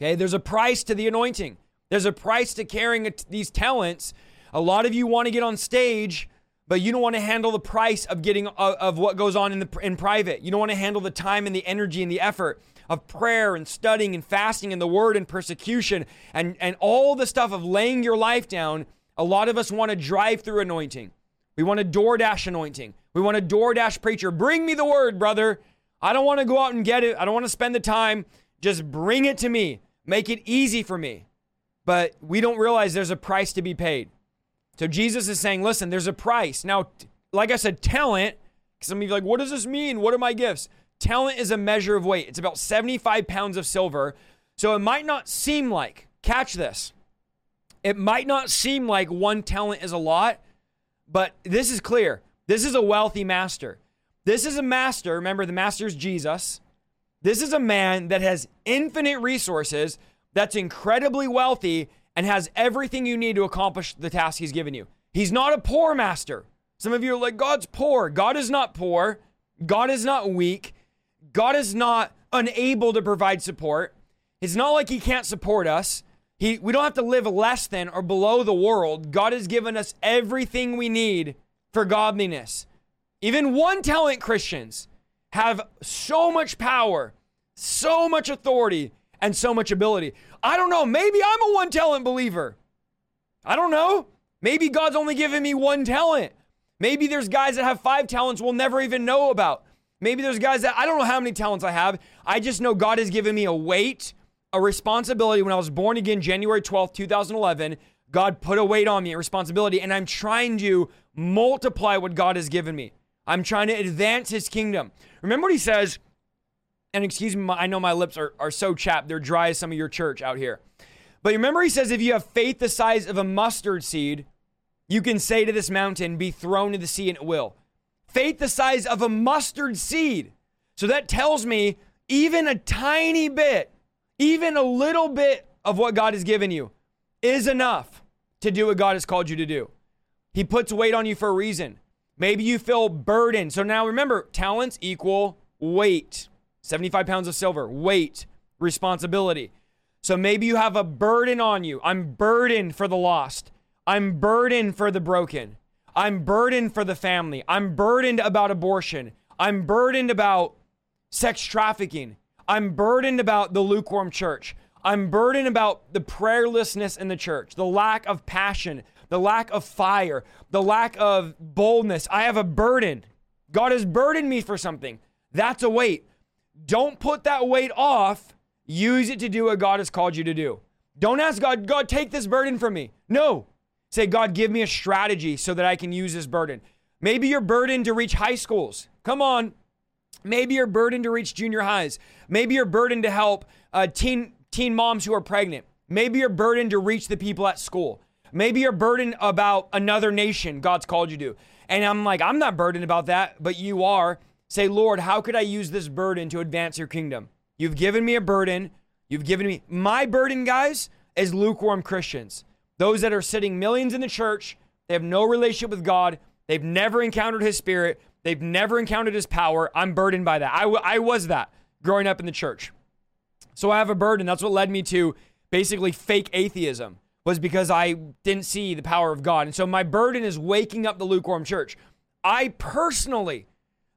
Okay, there's a price to the anointing. There's a price to carrying these talents. A lot of you want to get on stage, but you don't want to handle the price of getting of, of what goes on in the in private. You don't want to handle the time and the energy and the effort of prayer and studying and fasting and the word and persecution and, and all the stuff of laying your life down. A lot of us want to drive through anointing. We want a DoorDash anointing. We want a DoorDash preacher. Bring me the word, brother. I don't want to go out and get it. I don't want to spend the time. Just bring it to me. Make it easy for me. But we don't realize there's a price to be paid. So Jesus is saying, listen, there's a price. Now, like I said, talent, some of you are like, what does this mean? What are my gifts? Talent is a measure of weight. It's about seventy-five pounds of silver. So it might not seem like, catch this, it might not seem like one talent is a lot, but this is clear. This is a wealthy master. This is a master. Remember, the master is Jesus. This is a man that has infinite resources, that's incredibly wealthy, and has everything you need to accomplish the task he's given you. He's not a poor master. Some of you are like, God's poor. God is not poor. God is not weak. God is not unable to provide support. It's not like he can't support us. He, we don't have to live less than or below the world. God has given us everything we need for godliness. Even one talent Christians have so much power, so much authority, and so much ability. I don't know. Maybe I'm a one talent believer. I don't know. Maybe God's only given me one talent. Maybe there's guys that have five talents we'll never even know about. Maybe there's guys that, I don't know how many talents I have. I just know God has given me a weight, a responsibility. When I was born again, January twelfth, two thousand eleven, God put a weight on me, a responsibility, and I'm trying to multiply what God has given me. I'm trying to advance his kingdom. Remember what he says, and excuse me, I know my lips are, are so chapped. They're dry as some of your church out here. But remember he says, if you have faith the size of a mustard seed, you can say to this mountain, be thrown into the sea, and it will. Faith the size of a mustard seed. So that tells me even a tiny bit, even a little bit of what God has given you is enough to do what God has called you to do. He puts weight on you for a reason. Maybe you feel burdened. So now remember, talents equal weight. seventy-five pounds of silver, weight, responsibility. So maybe you have a burden on you. I'm burdened for the lost. I'm burdened for the broken. I'm burdened for the family. I'm burdened about abortion. I'm burdened about sex trafficking. I'm burdened about the lukewarm church. I'm burdened about the prayerlessness in the church, the lack of passion, the lack of fire, the lack of boldness. I have a burden. God has burdened me for something. That's a weight. Don't put that weight off. Use it to do what God has called you to do. Don't ask God, God, take this burden from me. No. Say, God, give me a strategy so that I can use this burden. Maybe you're burdened to reach high schools. Come on. Maybe you're burdened to reach junior highs. Maybe you're burdened to help uh, teen, teen moms who are pregnant. Maybe you're burdened to reach the people at school. Maybe you're burdened about another nation God's called you to. And I'm like, I'm not burdened about that, but you are. Say, Lord, how could I use this burden to advance your kingdom? You've given me a burden. You've given me... My burden, guys, is lukewarm Christians. Those that are sitting millions in the church, they have no relationship with God. They've never encountered his spirit. They've never encountered his power. I'm burdened by that. I, w- I was that growing up in the church. So I have a burden. That's what led me to basically fake atheism, was because I didn't see the power of God. And so my burden is waking up the lukewarm church. I personally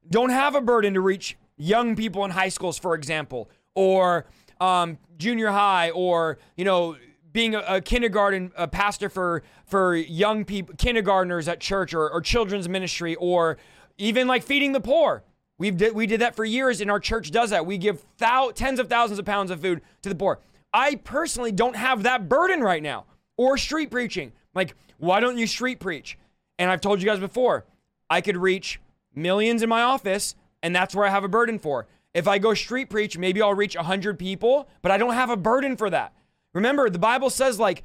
don't have a burden to reach young people in high schools, for example, or um, junior high, or, you know, being a, a kindergarten a pastor for for young people, kindergartners at church, or, or children's ministry, or even like feeding the poor. We've did, we did that for years, and our church does that. We give thou- tens of thousands of pounds of food to the poor. I personally don't have that burden right now. Or street preaching. Like, why don't you street preach? And I've told you guys before, I could reach millions in my office, and that's where I have a burden for. If I go street preach, maybe I'll reach one hundred people, but I don't have a burden for that. Remember, the Bible says, like,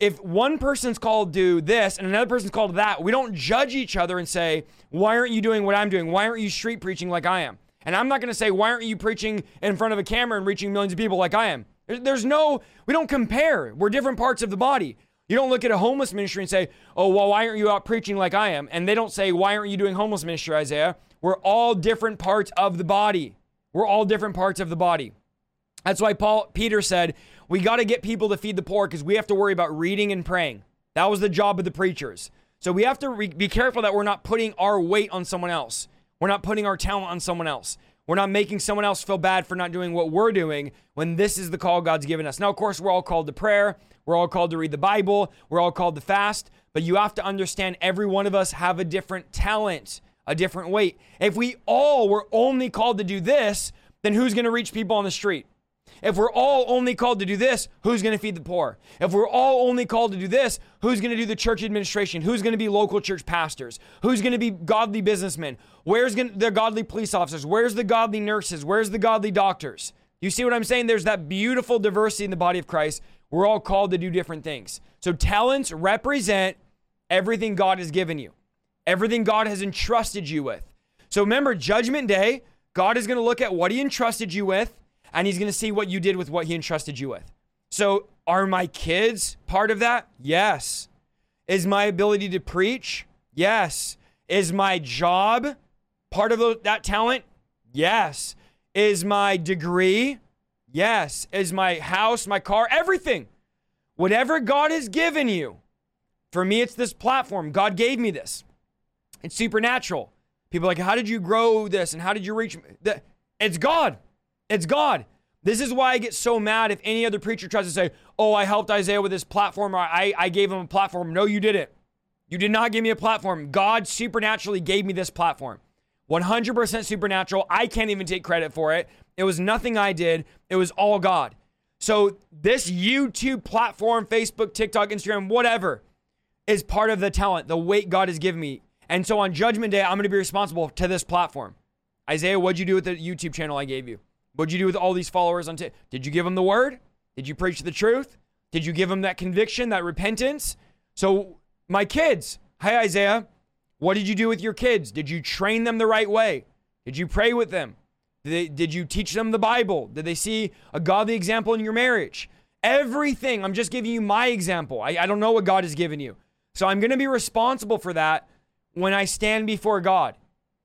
if one person's called to this and another person's called to that, we don't judge each other and say, why aren't you doing what I'm doing? Why aren't you street preaching like I am? And I'm not going to say, why aren't you preaching in front of a camera and reaching millions of people like I am? There's no, we don't compare. We're different parts of the body. You don't look at a homeless ministry and say, oh, well, why aren't you out preaching like I am? And they don't say, why aren't you doing homeless ministry, Isaiah? We're all different parts of the body. We're all different parts of the body. That's why Paul Peter said, we got to get people to feed the poor because we have to worry about reading and praying. That was the job of the preachers. So we have to re- be careful that we're not putting our weight on someone else. We're not putting our talent on someone else. We're not making someone else feel bad for not doing what we're doing when this is the call God's given us. Now, of course, we're all called to prayer. We're all called to read the Bible. We're all called to fast. But you have to understand every one of us have a different talent, a different weight. If we all were only called to do this, then who's going to reach people on the street? If we're all only called to do this, who's going to feed the poor? If we're all only called to do this, who's going to do the church administration? Who's going to be local church pastors? Who's going to be godly businessmen? Where's the godly police officers? Where's the godly nurses? Where's the godly doctors? You see what I'm saying? There's that beautiful diversity in the body of Christ. We're all called to do different things. So talents represent everything God has given you, everything God has entrusted you with. So remember, Judgment Day, God is going to look at what he entrusted you with, and he's going to see what you did with what he entrusted you with. So are my kids part of that? Yes. Is my ability to preach? Yes. Is my job part of that talent? Yes. Is my degree? Yes. Is my house, my car, everything? Whatever God has given you. For me, it's this platform. God gave me this. It's supernatural. People are like, how did you grow this? And how did you reach that? It's God. It's God. This is why I get so mad if any other preacher tries to say, oh, I helped Isaiah with his platform, or I, I gave him a platform. No, you didn't. You did not give me a platform. God supernaturally gave me this platform. one hundred percent supernatural. I can't even take credit for it. It was nothing I did. It was all God. So this YouTube platform, Facebook, TikTok, Instagram, whatever, is part of the talent, the weight God has given me. And so on Judgment Day, I'm going to be responsible to this platform. Isaiah, what'd you do with the YouTube channel I gave you? What'd you do with all these followers on t- Did you give them the word? Did you preach the truth? Did you give them that conviction, that repentance? So my kids, hey, Isaiah, what did you do with your kids? Did you train them the right way? Did you pray with them? Did, they, did you teach them the Bible? Did they see a godly example in your marriage? Everything. I'm just giving you my example. I, I don't know what God has given you. So I'm going to be responsible for that when I stand before God.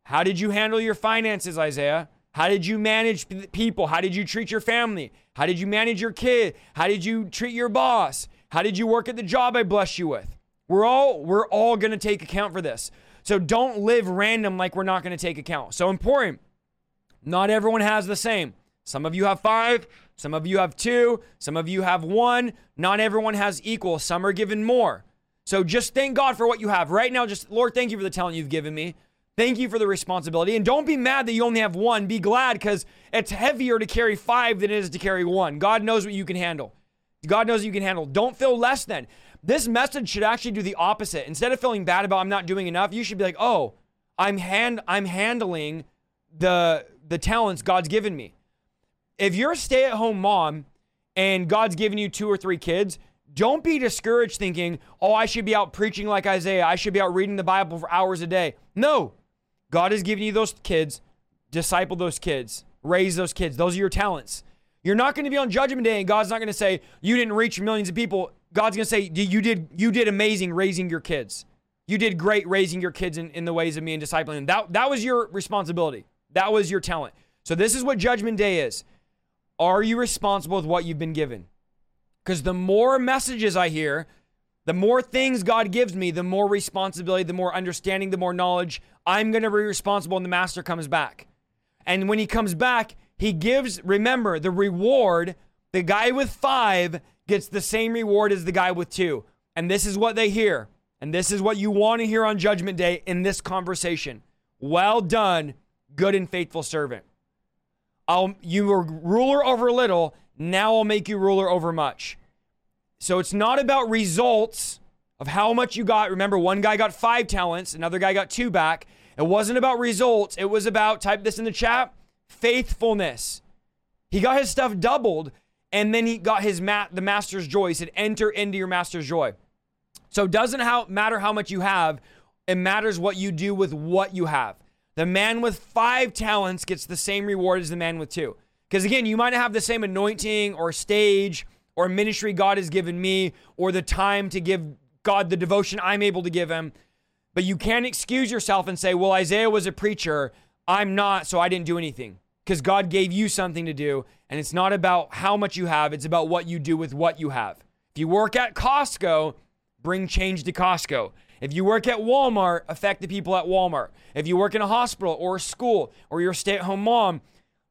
How did you handle your finances, Isaiah? How did you manage people? How did you treat your family? How did you manage your kid? How did you treat your boss? How did you work at the job I blessed you with? We're all we're all going to take account for this. So don't live random like we're not going to take account. So important. Not everyone has the same. Some of you have five. Some of you have two. Some of you have one. Not everyone has equal. Some are given more. So just thank God for what you have. Right now, just, Lord, thank you for the talent you've given me. Thank you for the responsibility. And don't be mad that you only have one. Be glad, because it's heavier to carry five than it is to carry one. God knows what you can handle. God knows what you can handle. Don't feel less than. This message should actually do the opposite. Instead of feeling bad about I'm not doing enough, you should be like, oh, I'm hand I'm handling the, the talents God's given me. If you're a stay-at-home mom and God's given you two or three kids, Don't be discouraged thinking, oh, I should be out preaching like Isaiah. I should be out reading the Bible for hours a day. No. God has given you those kids. Disciple those kids. Raise those kids. Those are your talents. You're not going to be on Judgment Day and God's not going to say, you didn't reach millions of people. God's going to say, you did, you did amazing raising your kids. You did great raising your kids in, in the ways of me and discipling them. That, that was your responsibility. That was your talent. So this is what Judgment Day is. Are you responsible with what you've been given? Because the more messages I hear, the more things God gives me, the more responsibility, the more understanding, the more knowledge. I'm going to be responsible when the master comes back. And when he comes back, he gives, remember, the reward. The guy with five gets the same reward as the guy with two. And this is what they hear. And this is what you want to hear on Judgment Day in this conversation. Well done, good and faithful servant. I'll, you were ruler over little. Now I'll make you ruler over much. So it's not about results of how much you got. Remember, one guy got five talents. Another guy got two back. It wasn't about results. It was about, type this in the chat, faithfulness. He got his stuff doubled, and then he got his ma- the master's joy. He said, enter into your master's joy. So it doesn't how, matter how much you have. It matters what you do with what you have. The man with five talents gets the same reward as the man with two. Because again, you might have the same anointing or stage or ministry God has given me or the time to give God the devotion I'm able to give him. But you can't excuse yourself and say, well, Isaiah was a preacher. I'm not, so I didn't do anything. Because God gave you something to do. And it's not about how much you have. It's about what you do with what you have. If you work at Costco, bring change to Costco. If you work at Walmart, affect the people at Walmart. If you work in a hospital or a school or you're a stay-at-home mom,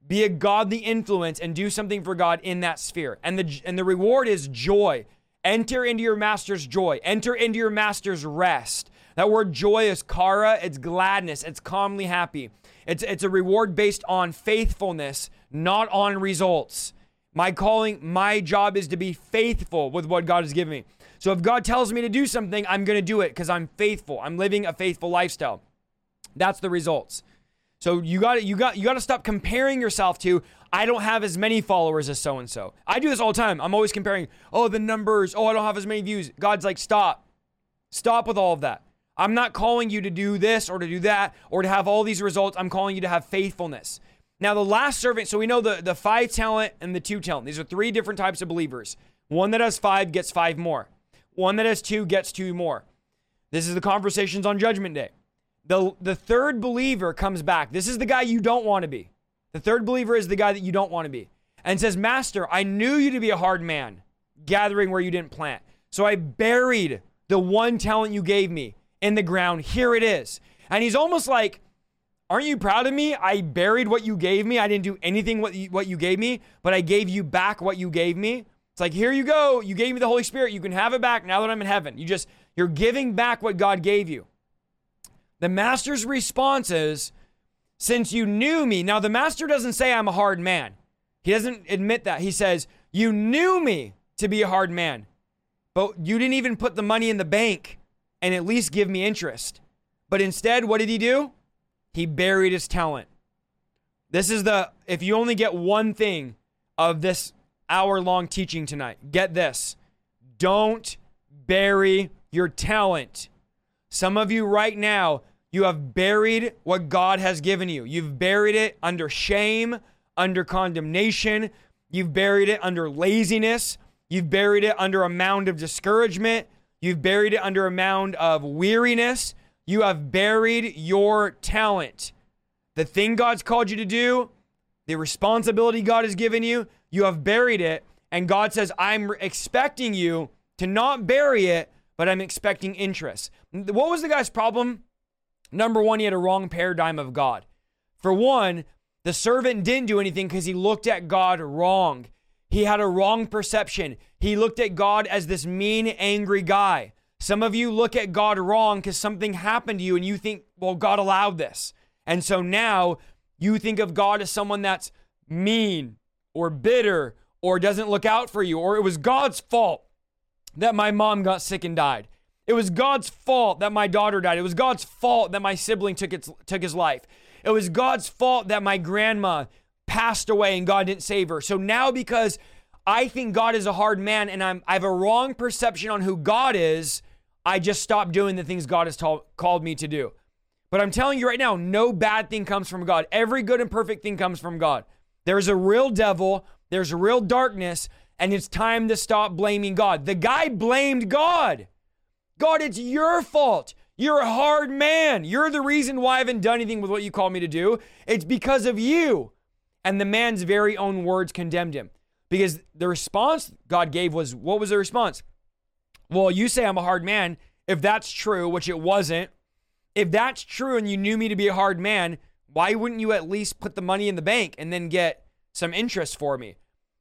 be a godly influence and do something for God in that sphere. And the and the reward is joy. Enter into your master's joy. Enter into your master's rest. That word joy is kara. It's gladness. It's calmly happy. It's, it's a reward based on faithfulness, not on results. My calling, my job is to be faithful with what God has given me. So if God tells me to do something, I'm going to do it because I'm faithful. I'm living a faithful lifestyle. That's the results. So you got you got you got to stop comparing yourself to, I don't have as many followers as so and so. I do this all the time. I'm always comparing, oh, the numbers, oh, I don't have as many views. God's like, stop. Stop with all of that. I'm not calling you to do this or to do that or to have all these results. I'm calling you to have faithfulness. Now, the last servant, so we know the the five talent and the two talent. These are three different types of believers. One that has five gets five more. One that has two gets two more. This is the conversations on Judgment Day. The the third believer comes back. This is the guy you don't want to be. The third believer is the guy that you don't want to be. And says, Master, I knew you to be a hard man, gathering where you didn't plant. So I buried the one talent you gave me in the ground. Here it is. And he's almost like, aren't you proud of me? I buried what you gave me. I didn't do anything what you, what you gave me, but I gave you back what you gave me. It's like, here you go. You gave me the Holy Spirit. You can have it back now that I'm in heaven. You just, you're giving back what God gave you. The master's response is, since you knew me. Now, the master doesn't say I'm a hard man. He doesn't admit that. He says, you knew me to be a hard man, but you didn't even put the money in the bank and at least give me interest. But instead, what did he do? He buried his talent. This is the, if you only get one thing of this hour-long teaching tonight, get this. Don't bury your talent. Some of you right now, you have buried what God has given you. You've buried it under shame, under condemnation. You've buried it under laziness. You've buried it under a mound of discouragement. You've buried it under a mound of weariness. You have buried your talent. The thing God's called you to do, the responsibility God has given you, you have buried it. And God says, I'm expecting you to not bury it, but I'm expecting interest. What was the guy's problem? Number one, he had a wrong paradigm of God. For one, the servant didn't do anything because he looked at God wrong. He had a wrong perception. He looked at God as this mean, angry guy. Some of you look at God wrong because something happened to you and you think, well, God allowed this. And so now you think of God as someone that's mean or bitter or doesn't look out for you, or it was God's fault that my mom got sick and died. It was God's fault that my daughter died. It was God's fault that my sibling took its, took his life. It was God's fault that my grandma passed away and God didn't save her. So now because I think God is a hard man, and I'm, I have a wrong perception on who God is, I just stop doing the things God has ta- called me to do. But I'm telling you right now, no bad thing comes from God. Every good and perfect thing comes from God. There's a real devil, there's a real darkness, and it's time to stop blaming God. The guy blamed God. God, it's your fault. You're a hard man. You're the reason why I haven't done anything with what you called me to do. It's because of you. And the man's very own words condemned him. Because the response God gave was, what was the response? Well, you say I'm a hard man. If that's true, which it wasn't, if that's true and you knew me to be a hard man, why wouldn't you at least put the money in the bank and then get some interest for me?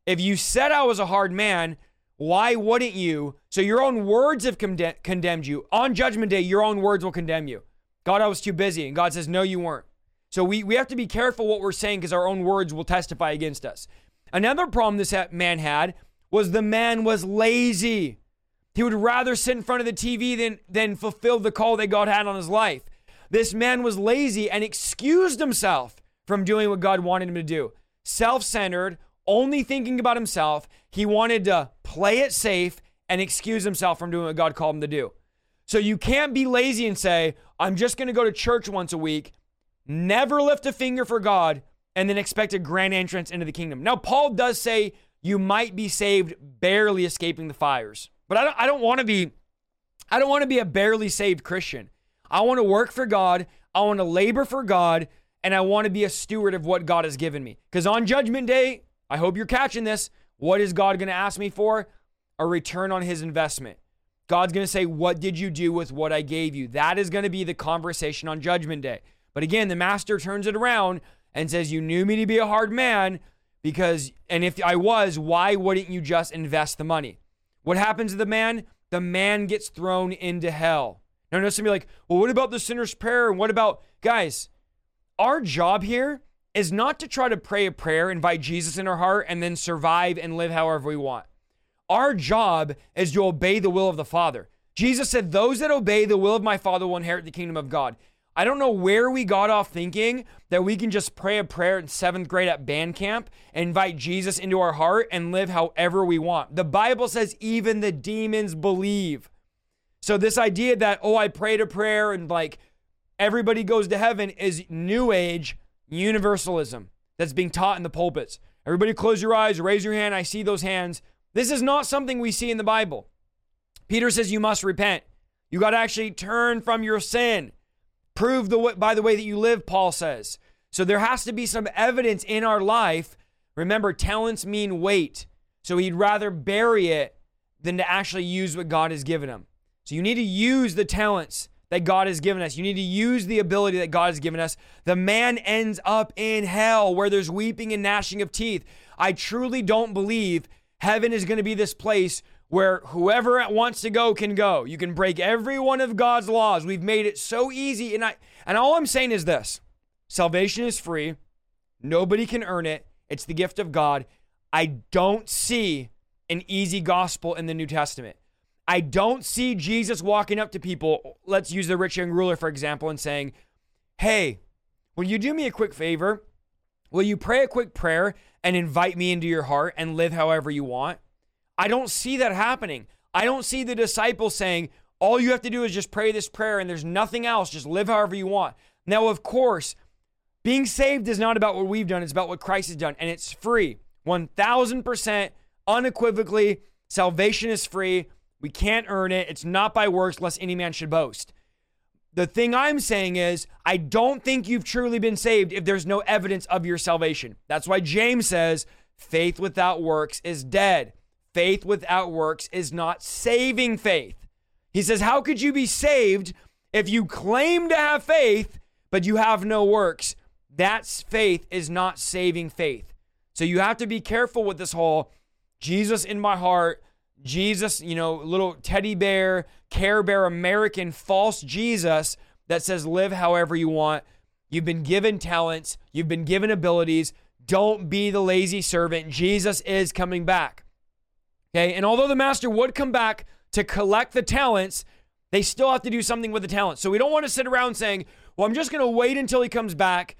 If you said I was a hard man, why wouldn't you? So your own words have conde- condemned you. On Judgment Day, your own words will condemn you. God, I was too busy. And God says, no, you weren't. So we, we have to be careful what we're saying because our own words will testify against us. Another problem this man had was the man was lazy. He would rather sit in front of the T V than, than fulfill the call that God had on his life. This man was lazy and excused himself from doing what God wanted him to do. Self-centered, only thinking about himself. He wanted to play it safe and excuse himself from doing what God called him to do. So you can't be lazy and say, I'm just going to go to church once a week, never lift a finger for God, and then expect a grand entrance into the kingdom. Now, Paul does say you might be saved barely escaping the fires. But I don't, I don't want to be, I don't want to be a barely saved Christian. I want to work for God. I want to labor for God. And I want to be a steward of what God has given me. Because on Judgment Day, I hope you're catching this. What is God going to ask me for? A return on his investment. God's going to say, what did you do with what I gave you? That is going to be the conversation on Judgment Day. But again, the master turns it around and says, you knew me to be a hard man because, and if I was, why wouldn't you just invest the money? What happens to the man? The man gets thrown into hell. Now, I know somebody like, well, what about the sinner's prayer? And what about, guys, our job here is not to try to pray a prayer, invite Jesus in our heart, and then survive and live however we want. Our job is to obey the will of the Father. Jesus said, those that obey the will of my Father will inherit the kingdom of God. I don't know where we got off thinking that we can just pray a prayer in seventh grade at band camp and invite Jesus into our heart and live however we want. The Bible says even the demons believe. So this idea that, oh, I prayed a prayer and like everybody goes to heaven is new age universalism that's being taught in the pulpits. Everybody close your eyes, raise your hand. I see those hands. This is not something we see in the Bible. Peter says you must repent. You got to actually turn from your sin. Prove the way, by the way that you live, Paul says. So there has to be some evidence in our life. Remember, talents mean weight. So he'd rather bury it than to actually use what God has given him. So you need to use the talents that God has given us. You need to use the ability that God has given us. The man ends up in hell where there's weeping and gnashing of teeth. I truly don't believe heaven is going to be this place where whoever wants to go can go. You can break every one of God's laws. We've made it so easy. And I and all I'm saying is this. Salvation is free. Nobody can earn it. It's the gift of God. I don't see an easy gospel in the New Testament. I don't see Jesus walking up to people. Let's use the rich young ruler, for example, and saying, hey, will you do me a quick favor? Will you pray a quick prayer and invite me into your heart and live however you want? I don't see that happening. I don't see the disciples saying, all you have to do is just pray this prayer and there's nothing else. Just live however you want. Now, of course, being saved is not about what we've done. It's about what Christ has done. And it's free. one thousand percent unequivocally, salvation is free. We can't earn it. It's not by works, lest any man should boast. The thing I'm saying is, I don't think you've truly been saved if there's no evidence of your salvation. That's why James says, faith without works is dead. Faith without works is not saving faith. He says, how could you be saved if you claim to have faith, but you have no works? That's faith is not saving faith. So you have to be careful with this whole Jesus in my heart, Jesus, you know, little teddy bear, Care Bear, American false Jesus that says live however you want. You've been given talents. You've been given abilities. Don't be the lazy servant. Jesus is coming back. Okay, and although the master would come back to collect the talents, they still have to do something with the talents. So we don't want to sit around saying, well, I'm just going to wait until he comes back.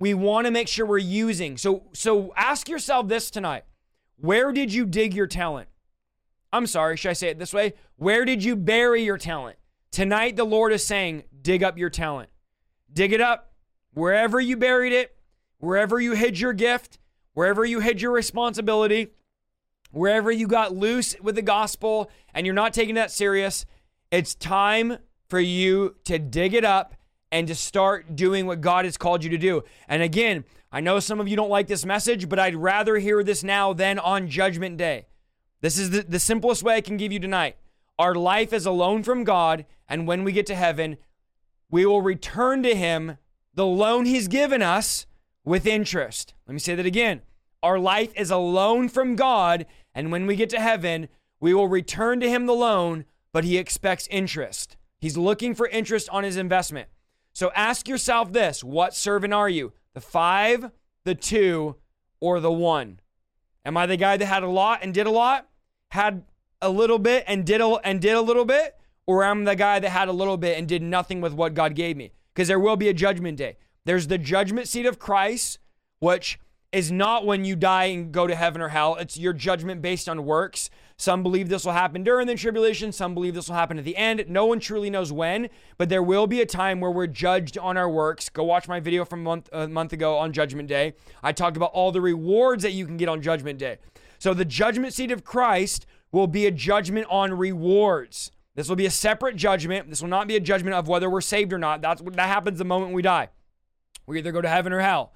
We want to make sure we're using. So, so ask yourself this tonight. Where did you dig your talent? I'm sorry, should I say it this way? Where did you bury your talent? Tonight, the Lord is saying, dig up your talent. Dig it up. Wherever you buried it, wherever you hid your gift, wherever you hid your responsibility, wherever you got loose with the gospel and you're not taking that serious, it's time for you to dig it up and to start doing what God has called you to do. And again, I know some of you don't like this message, but I'd rather hear this now than on Judgment Day. This is the, the simplest way I can give you tonight. Our life is alone from God, and when we get to heaven, we will return to him the loan he's given us with interest. Let me say that again. Our life is a loan from God, and when we get to heaven, we will return to him the loan, but he expects interest. He's looking for interest on his investment. So ask yourself this, what servant are you? The five, the two, or the one? Am I the guy that had a lot and did a lot? Had a little bit and did a, and did a little bit? Or am I the guy that had a little bit and did nothing with what God gave me? Because there will be a judgment day. There's the judgment seat of Christ, which is not when you die and go to heaven or hell. It's your judgment based on works. Some believe this will happen during the tribulation. Some believe this will happen at the end. No one truly knows when, but there will be a time where we're judged on our works. Go watch my video from a month, a month ago on Judgment Day. I talked about all the rewards that you can get on Judgment Day. So the judgment seat of Christ will be a judgment on rewards. This will be a separate judgment. This will not be a judgment of whether we're saved or not. That's what, that happens the moment we die. We either go to heaven or hell.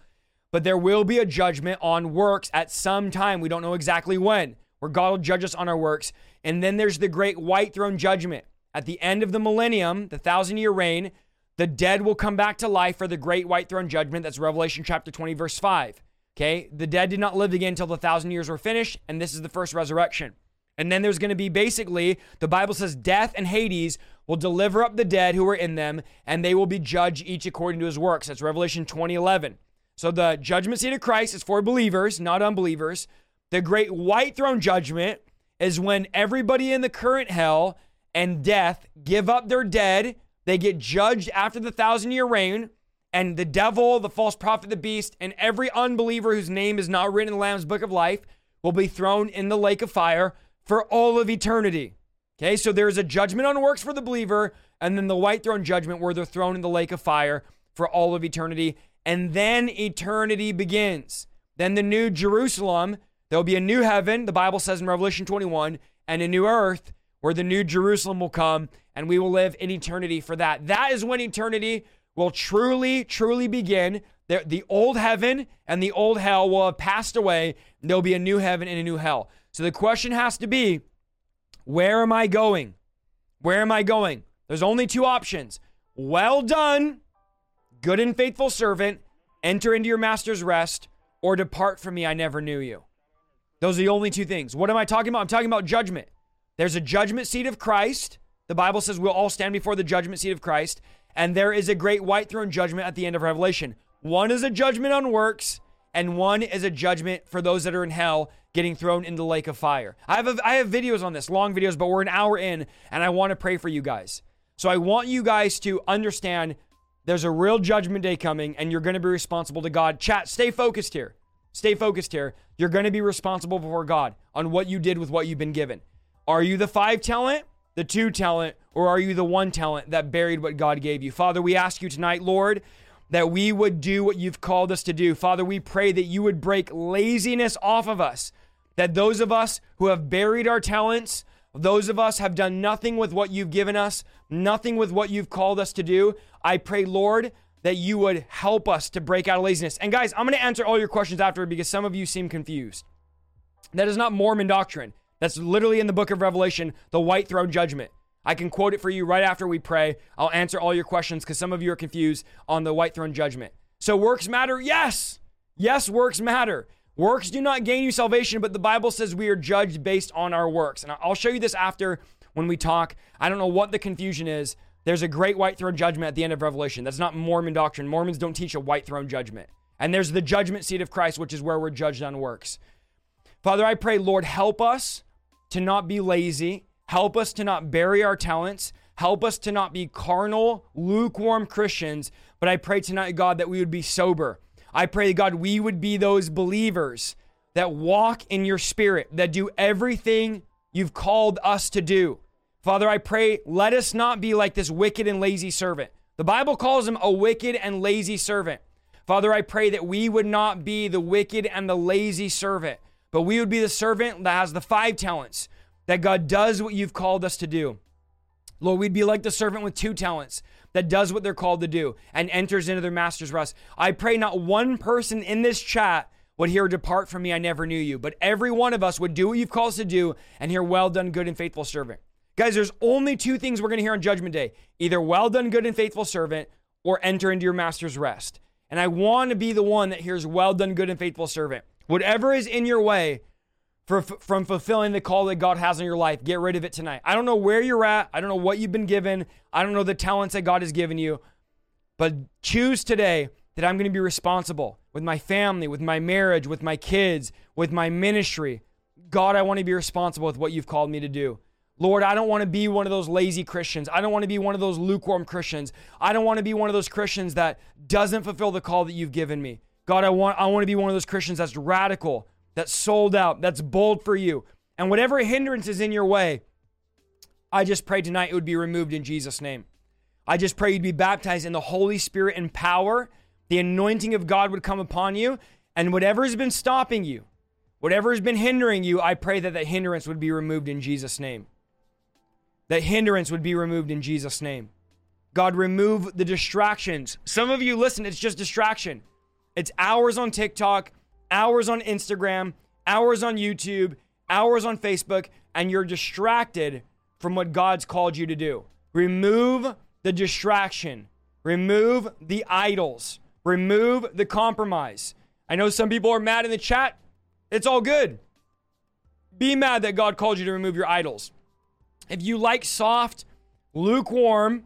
But there will be a judgment on works at some time. We don't know exactly when, where God will judge us on our works. And then there's the great white throne judgment. At the end of the millennium, the thousand-year reign, the dead will come back to life for the great white throne judgment. That's Revelation chapter twenty, verse five. Okay? The dead did not live again until the thousand years were finished, and this is the first resurrection. And then there's going to be basically, the Bible says death and Hades will deliver up the dead who were in them, and they will be judged each according to his works. That's Revelation twenty eleven. So the judgment seat of Christ is for believers, not unbelievers. The great white throne judgment is when everybody in the current hell and death give up their dead. They get judged after the thousand year reign, and the devil, the false prophet, the beast, and every unbeliever whose name is not written in the Lamb's book of life will be thrown in the lake of fire for all of eternity. Okay, so there's a judgment on works for the believer, and then the white throne judgment where they're thrown in the lake of fire for all of eternity. And then eternity begins. Then the new Jerusalem, there'll be a new heaven, the Bible says in Revelation twenty-one, and a new earth where the new Jerusalem will come, and we will live in eternity for that. That is when eternity will truly, truly begin. The, the old heaven and the old hell will have passed away. There'll be a new heaven and a new hell. So the question has to be, where am I going? Where am I going? There's only two options. Well done, good and faithful servant, enter into your master's rest, or depart from me, I never knew you. Those are the only two things. What am I talking about? I'm talking about judgment. There's a judgment seat of Christ. The Bible says we'll all stand before the judgment seat of Christ. And there is a great white throne judgment at the end of Revelation. One is a judgment on works, and one is a judgment for those that are in hell getting thrown in the lake of fire. I have a, I have videos on this, long videos, but we're an hour in, and I want to pray for you guys. So I want you guys to understand there's a real judgment day coming, and you're going to be responsible to God. Chat, stay focused here. Stay focused here. You're going to be responsible before God on what you did with what you've been given. Are you the five talent, the two talent, or are you the one talent that buried what God gave you? Father, we ask you tonight, Lord, that we would do what you've called us to do. Father, we pray that you would break laziness off of us, that those of us who have buried our talents, those of us have done nothing with what you've given us, nothing with what you've called us to do. I pray, Lord, that you would help us to break out of laziness. And guys, I'm going to answer all your questions afterward because some of you seem confused. That is not Mormon doctrine. That's literally in the book of Revelation, the white throne judgment. I can quote it for you right after we pray. I'll answer all your questions because some of you are confused on the white throne judgment. So works matter? Yes. Yes, works matter. Works do not gain you salvation, but the Bible says we are judged based on our works. And I'll show you this after when we talk. I don't know what the confusion is. There's a great white throne judgment at the end of Revelation. That's not Mormon doctrine. Mormons don't teach a white throne judgment. And there's the judgment seat of Christ, which is where we're judged on works. Father, I pray, Lord, help us to not be lazy. Help us to not bury our talents. Help us to not be carnal, lukewarm Christians. But I pray tonight, God, that we would be sober. I pray, God, we would be those believers that walk in your spirit, that do everything you've called us to do. Father, I pray, let us not be like this wicked and lazy servant. The Bible calls him a wicked and lazy servant. Father, I pray that we would not be the wicked and the lazy servant, but we would be the servant that has the five talents, that God does what you've called us to do. Lord, we'd be like the servant with two talents that does what they're called to do and enters into their master's rest. I pray not one person in this chat would hear, "Depart from me, I never knew you," but every one of us would do what you've called us to do and hear, "Well done, good and faithful servant." Guys, there's only two things we're going to hear on Judgment Day, either "Well done, good and faithful servant," or "Enter into your master's rest." And I want to be the one that hears "Well done, good and faithful servant." Whatever is in your way for, from fulfilling the call that God has on your life, get rid of it tonight. I don't know where you're at. I don't know what you've been given. I don't know the talents that God has given you, but choose today that I'm going to be responsible with my family, with my marriage, with my kids, with my ministry. God, I want to be responsible with what you've called me to do. Lord, I don't want to be one of those lazy Christians. I don't want to be one of those lukewarm Christians. I don't want to be one of those Christians that doesn't fulfill the call that you've given me. God, I want, I want to be one of those Christians that's radical, that's sold out, that's bold for you. And whatever hindrance is in your way, I just pray tonight it would be removed in Jesus' name. I just pray you'd be baptized in the Holy Spirit and power. The anointing of God would come upon you. And whatever has been stopping you, whatever has been hindering you, I pray that that hindrance would be removed in Jesus' name. That hindrance would be removed in Jesus' name. God, remove the distractions. Some of you, listen, it's just distraction. It's hours on TikTok, hours on Instagram, hours on YouTube, hours on Facebook, and you're distracted from what God's called you to do. Remove the distraction. Remove the idols. Remove the compromise. I know some people are mad in the chat. It's all good. Be mad that God called you to remove your idols. If you like soft, lukewarm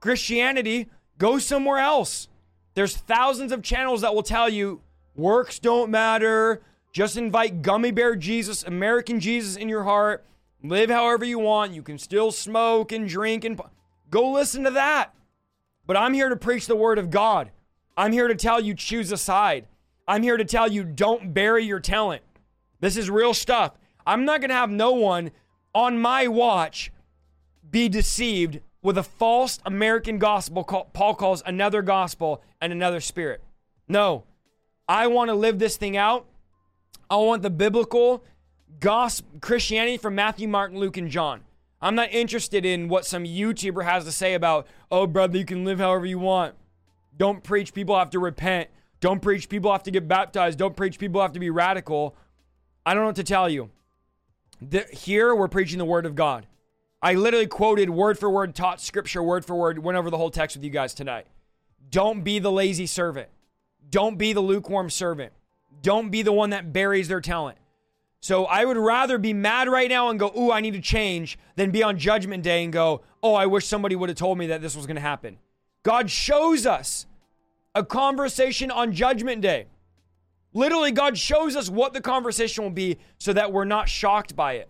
Christianity, go somewhere else. There's thousands of channels that will tell you works don't matter. Just invite gummy bear Jesus, American Jesus in your heart. Live however you want. You can still smoke and drink and go listen to that. But I'm here to preach the word of God. I'm here to tell you choose a side. I'm here to tell you don't bury your talent. This is real stuff. I'm not going to have no one on my watch be deceived with a false American gospel Paul calls another gospel and another spirit. No, I want to live this thing out. I want the biblical gospel Christianity from Matthew, Mark, Luke, and John. I'm not interested in what some YouTuber has to say about, "Oh, brother, you can live however you want. Don't preach people have to repent. Don't preach people have to get baptized. Don't preach people have to be radical." I don't know what to tell you. Here, we're preaching the word of God. I literally quoted word for word, taught scripture word for word, went over the whole text with you guys tonight. Don't be the lazy servant. Don't be the lukewarm servant. Don't be the one that buries their talent. So I would rather be mad right now and go, "Ooh, I need to change," than be on Judgment Day and go, "Oh, I wish somebody would have told me that this was going to happen." God shows us a conversation on Judgment Day. Literally, God shows us what the conversation will be so that we're not shocked by it.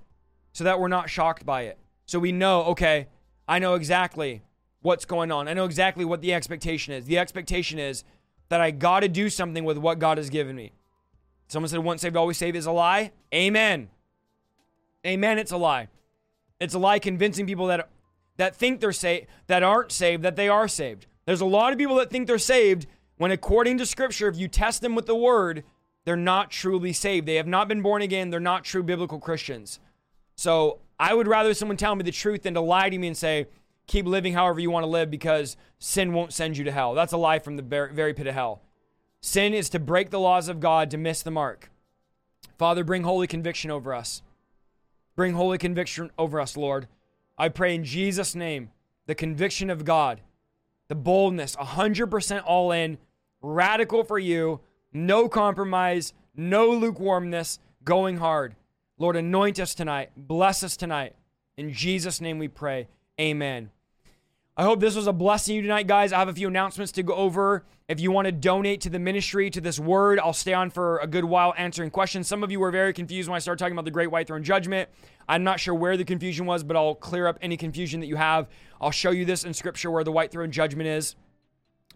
So that we're not shocked by it. So we know, okay, I know exactly what's going on. I know exactly what the expectation is. The expectation is that I got to do something with what God has given me. Someone said once saved, always saved is a lie. Amen. Amen, it's a lie. It's a lie convincing people that that think they're saved, that aren't saved, that they are saved. There's a lot of people that think they're saved when according to scripture, if you test them with the word, they're not truly saved. They have not been born again. They're not true biblical Christians. So I would rather someone tell me the truth than to lie to me and say, keep living however you want to live because sin won't send you to hell. That's a lie from the very pit of hell. Sin is to break the laws of God, to miss the mark. Father, bring holy conviction over us. Bring holy conviction over us, Lord. I pray in Jesus' name, the conviction of God, the boldness, one hundred percent all in, radical for you, no compromise, no lukewarmness, going hard. Lord, anoint us tonight. Bless us tonight. In Jesus' name we pray. Amen. I hope this was a blessing to you tonight, guys. I have a few announcements to go over. If you want to donate to the ministry, to this word, I'll stay on for a good while answering questions. Some of you were very confused when I started talking about the Great White Throne Judgment. I'm not sure where the confusion was, but I'll clear up any confusion that you have. I'll show you this in scripture where the White Throne Judgment is.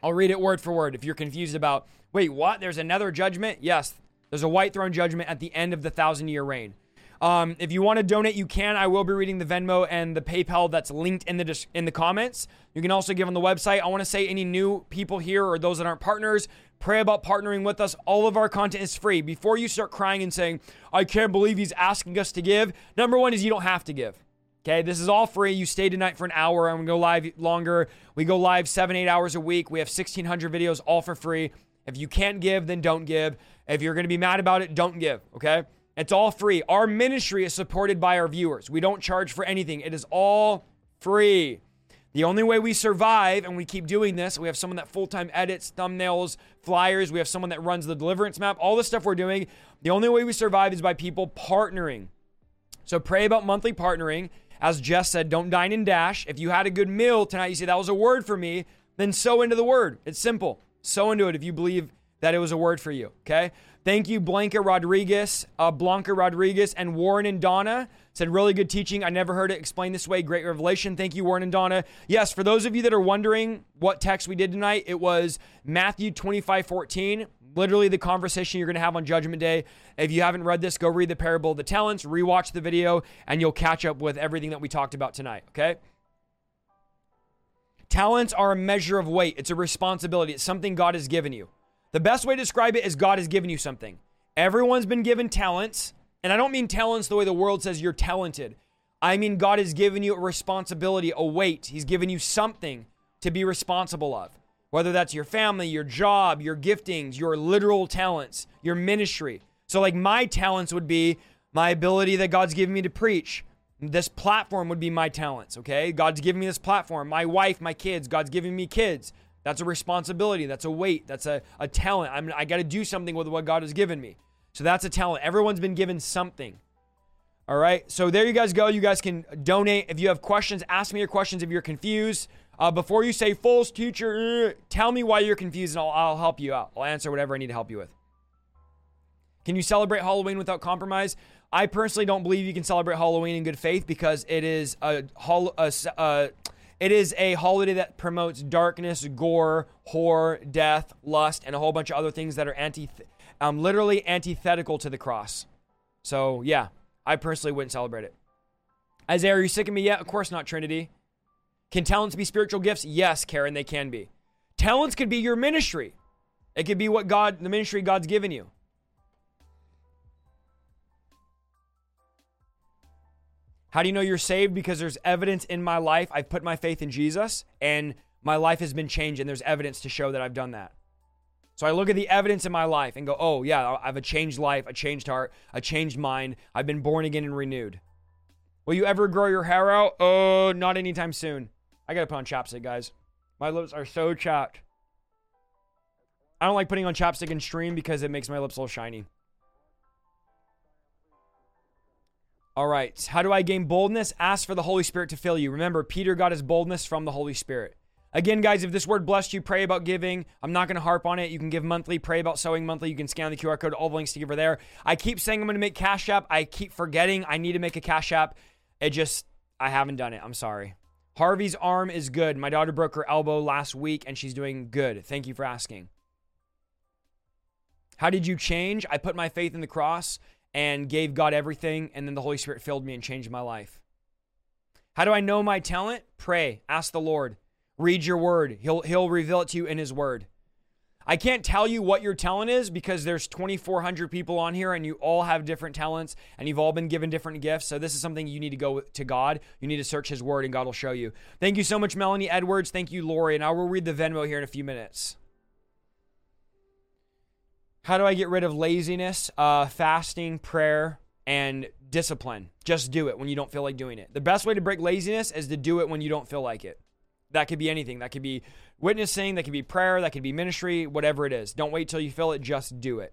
I'll read it word for word. If you're confused about, wait, what? There's another judgment? Yes, There's a white throne judgment at the end of the thousand year reign. Um, if you want to donate, you can. I will be reading the Venmo and the PayPal that's linked in the in the comments. You can also give on the website. I want to say any new people here or those that aren't partners, pray about partnering with us. All of our content is free. Before you start crying and saying, I can't believe he's asking us to give, number one is you don't have to give. Okay, this is all free. You stay tonight for an hour. I'm going to go live longer. We go live seven, eight hours a week. We have sixteen hundred videos all for free. If you can't give, then don't give. If you're going to be mad about it, don't give, okay? It's all free. Our ministry is supported by our viewers. We don't charge for anything. It is all free. The only way we survive, and we keep doing this, we have someone that full-time edits thumbnails, flyers. We have someone that runs the deliverance map, all the stuff we're doing. The only way we survive is by people partnering. So pray about monthly partnering. As Jess said, don't dine and dash. If you had a good meal tonight, you say, that was a word for me, then sow into the word. It's simple. Sow into it if you believe that it was a word for you, okay? Thank you, Blanca Rodriguez, uh, Blanca Rodriguez, and Warren and Donna said, really good teaching. I never heard it explained this way. Great revelation. Thank you, Warren and Donna. Yes, for those of you that are wondering what text we did tonight, it was Matthew twenty-five fourteen, literally the conversation you're going to have on Judgment Day. If you haven't read this, go read the parable of the talents, rewatch the video, and you'll catch up with everything that we talked about tonight, okay? Talents are a measure of weight. It's a responsibility. It's something God has given you. The best way to describe it is God has given you something. Everyone's been given talents. And I don't mean talents the way the world says you're talented. I mean God has given you a responsibility, a weight. He's given you something to be responsible of. Whether that's your family, your job, your giftings, your literal talents, your ministry. So like my talents would be my ability that God's given me to preach. This platform would be my talents, okay? God's given me this platform. My wife, my kids, God's giving me kids. That's a responsibility. That's a weight. That's a, a talent. I'm, I got to do something with what God has given me. So that's a talent. Everyone's been given something. All right. So there you guys go. You guys can donate. If you have questions, ask me your questions. If you're confused, uh, before you say false teacher, tell me why you're confused and I'll, I'll help you out. I'll answer whatever I need to help you with. Can you celebrate Halloween without compromise? I personally don't believe you can celebrate Halloween in good faith because it is a hol- a, a It is a holiday that promotes darkness, gore, horror, death, lust, and a whole bunch of other things that are anti, um, literally antithetical to the cross. So yeah, I personally wouldn't celebrate it. Isaiah, are you sick of me yet? Of course not, Trinity. Can talents be spiritual gifts? Yes, Karen, they can be. Talents could be your ministry. It could be what God, the ministry God's given you. How do you know you're saved? Because there's evidence in my life. I've put my faith in Jesus and my life has been changed and there's evidence to show that I've done that. So I look at the evidence in my life and go, oh yeah, I have a changed life, a changed heart, a changed mind. I've been born again and renewed. Will you ever grow your hair out? Oh, not anytime soon. I got to put on chapstick, guys. My lips are so chapped. I don't like putting on chapstick in stream because it makes my lips a little shiny. All right, how do I gain boldness? Ask for the Holy Spirit to fill you. Remember, Peter got his boldness from the Holy Spirit. Again, guys, if this word blessed you, pray about giving. I'm not going to harp on it. You can give monthly, pray about sewing monthly. You can scan the Q R code, all the links to give are there. I keep saying I'm going to make Cash App. I keep forgetting I need to make a Cash App. It just, I haven't done it. I'm sorry. Harvey's arm is good. My daughter broke her elbow last week and she's doing good. Thank you for asking. How did you change? I put my faith in the cross and gave God everything, and then the Holy Spirit filled me and changed my life. How do I know my talent? Pray, ask the Lord, read your word. He'll, he'll reveal it to you in his word. I can't tell you what your talent is because there's twenty-four hundred people on here and you all have different talents and you've all been given different gifts. So this is something you need to go to God. You need to search his word and God will show you. Thank you so much, Melanie Edwards. Thank you, Lori. And I will read the Venmo here in a few minutes. How do I get rid of laziness, uh, fasting, prayer, and discipline? Just do it when you don't feel like doing it. The best way to break laziness is to do it when you don't feel like it. That could be anything. That could be witnessing. That could be prayer. That could be ministry, whatever it is. Don't wait till you feel it. Just do it.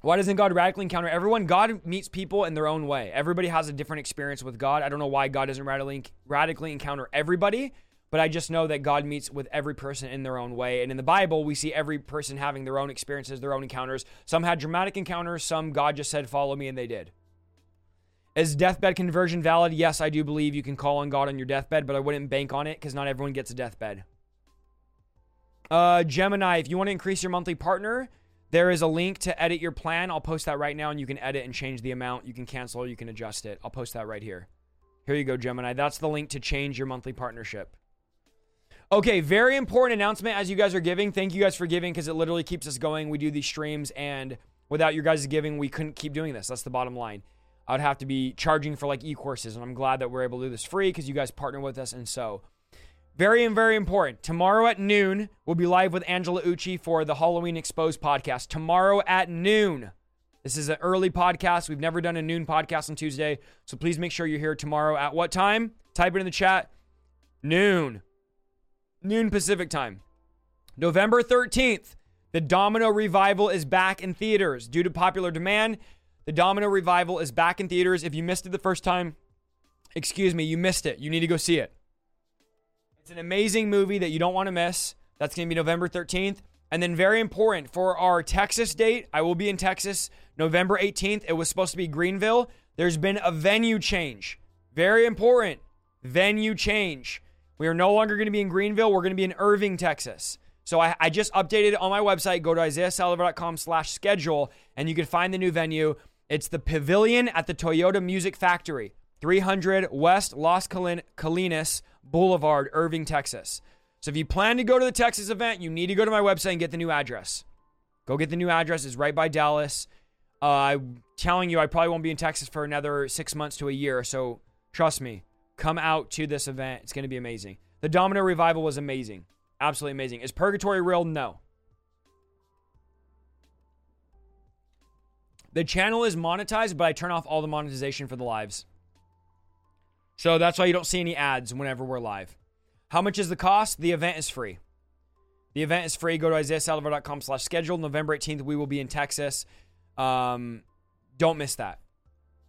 Why doesn't God radically encounter everyone? God meets people in their own way. Everybody has a different experience with God. I don't know why God doesn't radically, radically encounter everybody. But I just know that God meets with every person in their own way. And in the Bible, we see every person having their own experiences, their own encounters. Some had dramatic encounters. Some God just said, follow me, and they did. Is deathbed conversion valid? Yes, I do believe you can call on God on your deathbed, but I wouldn't bank on it because not everyone gets a deathbed. Uh, Gemini, if you want to increase your monthly partner, there is a link to edit your plan. I'll post that right now, and you can edit and change the amount. You can cancel, you can adjust it. I'll post that right here. Here you go, Gemini. That's the link to change your monthly partnership. Okay, very important announcement as you guys are giving. Thank you guys for giving, because it literally keeps us going. We do these streams, and without your guys' giving, we couldn't keep doing this. That's the bottom line. I would have to be charging for like e-courses, and I'm glad that we're able to do this free because you guys partner with us. And so very, very important. Tomorrow at noon, we'll be live with Angela Ucci for the Halloween Exposed podcast. Tomorrow at noon. This is an early podcast. We've never done a noon podcast on Tuesday. So please make sure you're here tomorrow at what time? Type it in the chat. Noon. Noon Pacific time. November thirteenth, the Domino Revival is back in theaters. Due to popular demand, the Domino Revival is back in theaters. If you missed it the first time, excuse me, you missed it. You need to go see it. It's an amazing movie that you don't want to miss. That's going to be November thirteenth. And then very important, for our Texas date, I will be in Texas November eighteenth. It was supposed to be Greenville. There's been a venue change. Very important. Venue change. We are no longer going to be in Greenville. We're going to be in Irving, Texas. So I, I just updated it on my website. Go to isaiahsaldivar.com slash schedule, and you can find the new venue. It's the Pavilion at the Toyota Music Factory, three hundred West Los Colinas Boulevard, Irving, Texas. So if you plan to go to the Texas event, you need to go to my website and get the new address. Go get the new address. It's right by Dallas. Uh, I'm telling you, I probably won't be in Texas for another six months to a year. So trust me. Come out to this event. It's going to be amazing. The Domino Revival was amazing. Absolutely amazing. Is purgatory real? No. The channel is monetized, but I turn off all the monetization for the lives. So that's why you don't see any ads whenever we're live. How much is the cost? The event is free. The event is free. Go to isaiahsaldivar.com slash schedule. November eighteenth, we will be in Texas. Um, don't miss that.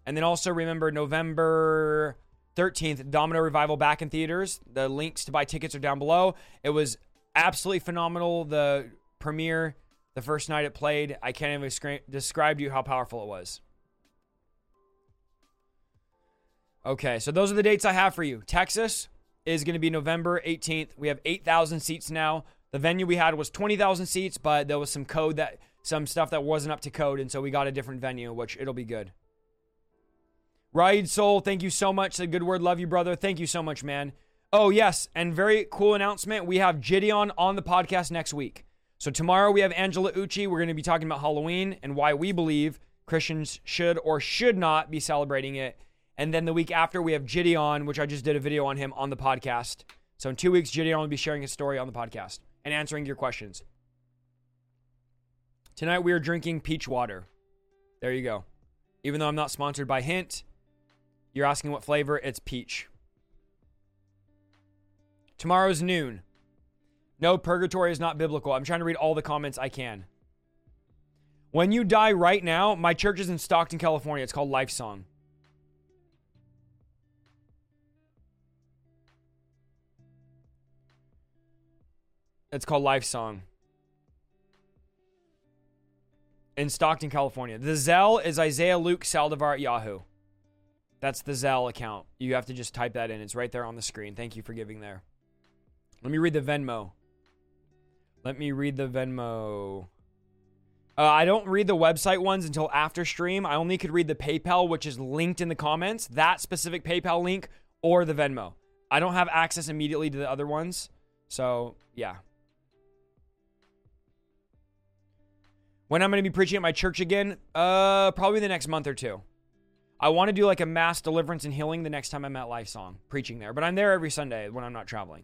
And then also remember November thirteenth, Domino Revival back in theaters. The links to buy tickets are down below. It was absolutely phenomenal. The premiere, the first night it played, I can't even scre- describe to you how powerful it was. Okay, so those are the dates I have for you. Texas is going to be November eighteenth. We have eight thousand seats now. The venue we had was twenty thousand seats, but there was some code that, some stuff that wasn't up to code, and so we got a different venue, which it'll be good. Ride Soul, thank you so much. A good word. Love you, brother. Thank you so much, man. Oh, yes. And very cool announcement. We have Gideon on the podcast next week. So tomorrow we have Angela Ucci. We're going to be talking about Halloween and why we believe Christians should or should not be celebrating it. And then the week after we have Gideon, which I just did a video on him on the podcast. So in two weeks, Gideon will be sharing his story on the podcast and answering your questions. Tonight we are drinking peach water. There you go. Even though I'm not sponsored by Hint, you're asking what flavor? It's peach. Tomorrow's noon. No, purgatory is not biblical. I'm trying to read all the comments I can. When you die right now, my church is in Stockton, California. It's called Life Song. It's called Life Song. In Stockton, California. The Zelle is Isaiah Luke Saldivar at Yahoo. That's the Zelle account. You have to just type that in. It's right there on the screen. Thank you for giving there. Let me read the Venmo. Let me read the Venmo. Uh, I don't read the website ones until after stream. I only could read the PayPal, which is linked in the comments. That specific PayPal link or the Venmo. I don't have access immediately to the other ones. So, yeah. When I'm going to be preaching at my church again? Uh, probably the next month or two. I want to do like a mass deliverance and healing the next time I'm at Life Song, preaching there. But I'm there every Sunday when I'm not traveling.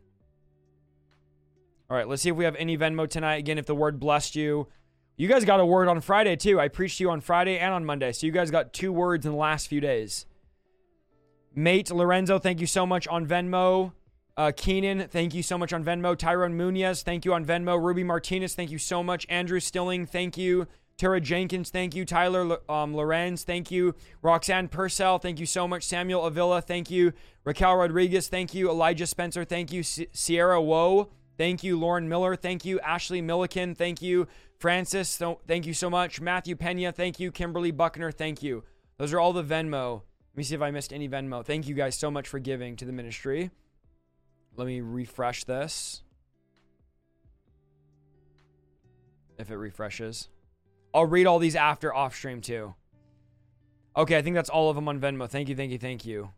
All right, let's see if we have any Venmo tonight. Again, if the word blessed you. You guys got a word on Friday too. I preached to you on Friday and on Monday. So you guys got two words in the last few days. Mate Lorenzo, thank you so much on Venmo. Uh, Keenan, thank you so much on Venmo. Tyrone Munoz, thank you on Venmo. Ruby Martinez, thank you so much. Andrew Stilling, thank you. Tara Jenkins, thank you. Tyler um, Lorenz, thank you. Roxanne Purcell, thank you so much. Samuel Avila, thank you. Raquel Rodriguez, thank you. Elijah Spencer, thank you. C- Sierra Woe, thank you. Lauren Miller, thank you. Ashley Milliken, thank you. Francis, th- thank you so much. Matthew Pena, thank you. Kimberly Buckner, thank you. Those are all the Venmo. Let me see if I missed any Venmo. Thank you guys so much for giving to the ministry. Let me refresh this. if it refreshes. I'll read all these after off stream too. Okay, I think that's all of them on Venmo. Thank you, thank you, thank you.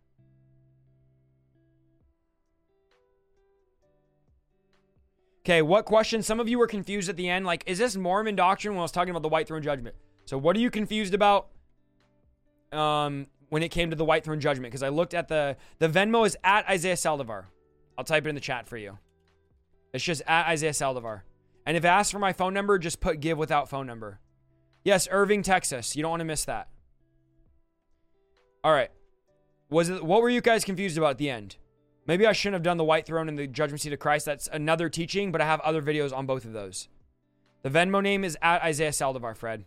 Okay, what question? Some of you were confused at the end. Like, is this Mormon doctrine when I was talking about the white throne judgment? So what are you confused about um, when it came to the white throne judgment? Because I looked at the... The Venmo is at Isaiah Saldivar. I'll type it in the chat for you. It's just at Isaiah Saldivar. And if I ask for my phone number, just put give without phone number. Yes, Irving, Texas. You don't want to miss that. All right. Was it, what were you guys confused about at the end? Maybe I shouldn't have done the white throne and the judgment seat of Christ. That's another teaching, but I have other videos on both of those. The Venmo name is at Isaiah Saldivar, Fred.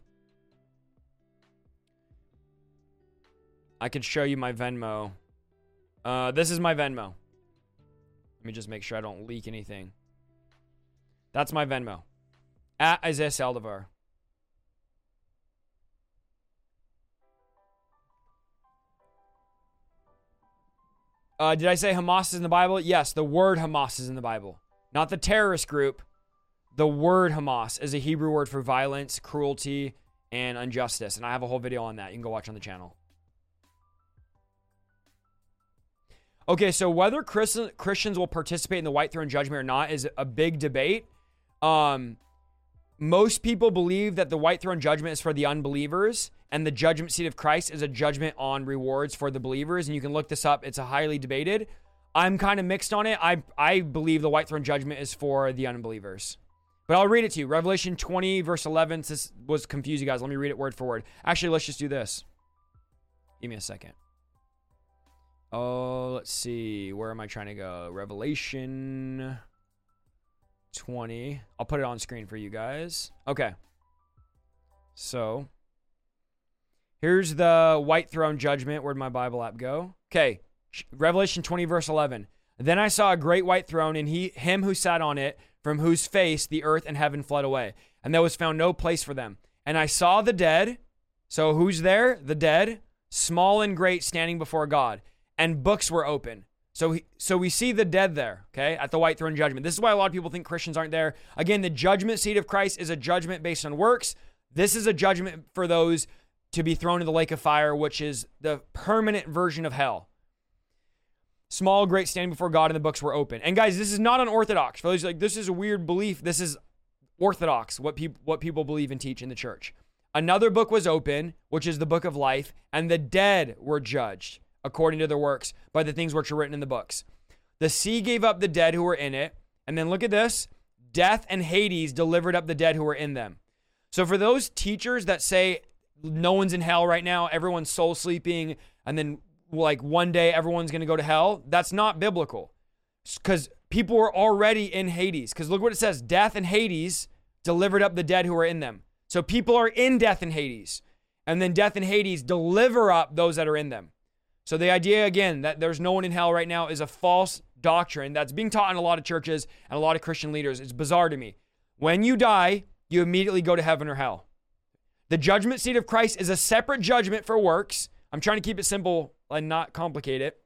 I could show you my Venmo. Uh, this is my Venmo. Let me just make sure I don't leak anything. That's my Venmo. At Isaiah Saldivar. Uh, did I say Hamas is in the Bible? Yes, the word Hamas is in the Bible. Not the terrorist group. The word Hamas is a Hebrew word for violence, cruelty, and injustice. And I have a whole video on that. You can go watch on the channel. Okay, so whether Chris- Christians will participate in the white throne judgment or not is a big debate. Um, most people believe that the white throne judgment is for the unbelievers, and the judgment seat of Christ is a judgment on rewards for the believers. And you can look this up. It's a highly debated. I'm kind of mixed on it. I, I believe the white throne judgment is for the unbelievers. But I'll read it to you. Revelation twenty, verse eleven. This was confusing, guys. Let me read it word for word. Actually, let's just do this. Give me a second. Oh, let's see. Where am I trying to go? Revelation twenty. I'll put it on screen for you guys. Okay. So... here's the white throne judgment. Where'd my Bible app go? Okay. Revelation twenty, verse eleven. Then I saw a great white throne, and he, him who sat on it, from whose face the earth and heaven fled away. And there was found no place for them. And I saw the dead. So who's there? The dead, small and great, standing before God. And books were open. So, he, so we see the dead there, okay, at the white throne judgment. This is why a lot of people think Christians aren't there. Again, the judgment seat of Christ is a judgment based on works. This is a judgment for those to be thrown in the lake of fire, which is the permanent version of hell. Small, great, standing before God, and the books were open. And guys, this is not unorthodox. For those like, this is a weird belief. This is orthodox, what people what people believe and teach in the church. Another book was open, which is the book of life, and the dead were judged according to their works by the things which are written in the books. The sea gave up the dead who were in it. And then look at this. Death and Hades delivered up the dead who were in them. So for those teachers that say, no one's in hell right now, everyone's soul sleeping, and then like one day everyone's going to go to hell, that's not biblical, because people were already in Hades. Because look what it says, death and Hades delivered up the dead who are in them. So people are in death and Hades, and then death and Hades deliver up those that are in them. So the idea, again, that there's no one in hell right now is a false doctrine that's being taught in a lot of churches and a lot of Christian leaders. It's bizarre to me. When you die, you immediately go to heaven or hell. The judgment seat of Christ is a separate judgment for works. I'm trying to keep it simple and not complicate it.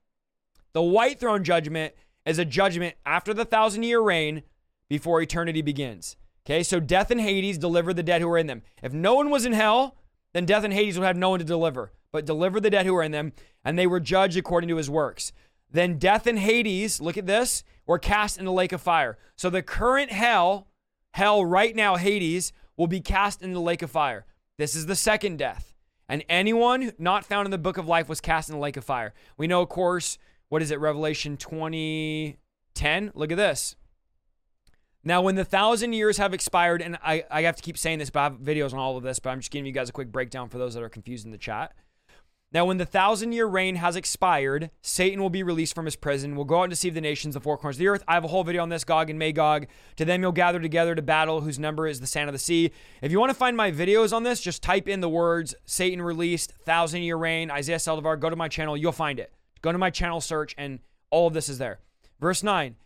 The white throne judgment is a judgment after the thousand year reign before eternity begins. Okay, so death and Hades deliver the dead who are in them. If no one was in hell, then death and Hades would have no one to deliver, but deliver the dead who are in them, and they were judged according to his works. Then death and Hades, look at this, were cast in the lake of fire. So the current hell, hell right now, Hades, will be cast in the lake of fire. This is the second death. And anyone not found in the book of life was cast in the lake of fire. We know, of course, what is it? Revelation twenty ten. Look at this. Now, when the thousand years have expired, and I, I have to keep saying this, but I have videos on all of this, but I'm just giving you guys a quick breakdown for those that are confused in the chat. Now, when the thousand year reign has expired, Satan will be released from his prison, will go out and deceive the nations, the four corners of the earth. I have a whole video on this, Gog and Magog. To them you'll gather together to battle, whose number is the sand of the sea. If you want to find my videos on this, just type in the words, Satan released, thousand year reign, Isaiah Saldivar, go to my channel, you'll find it. Go to my channel search, and all of this is there. Verse nine.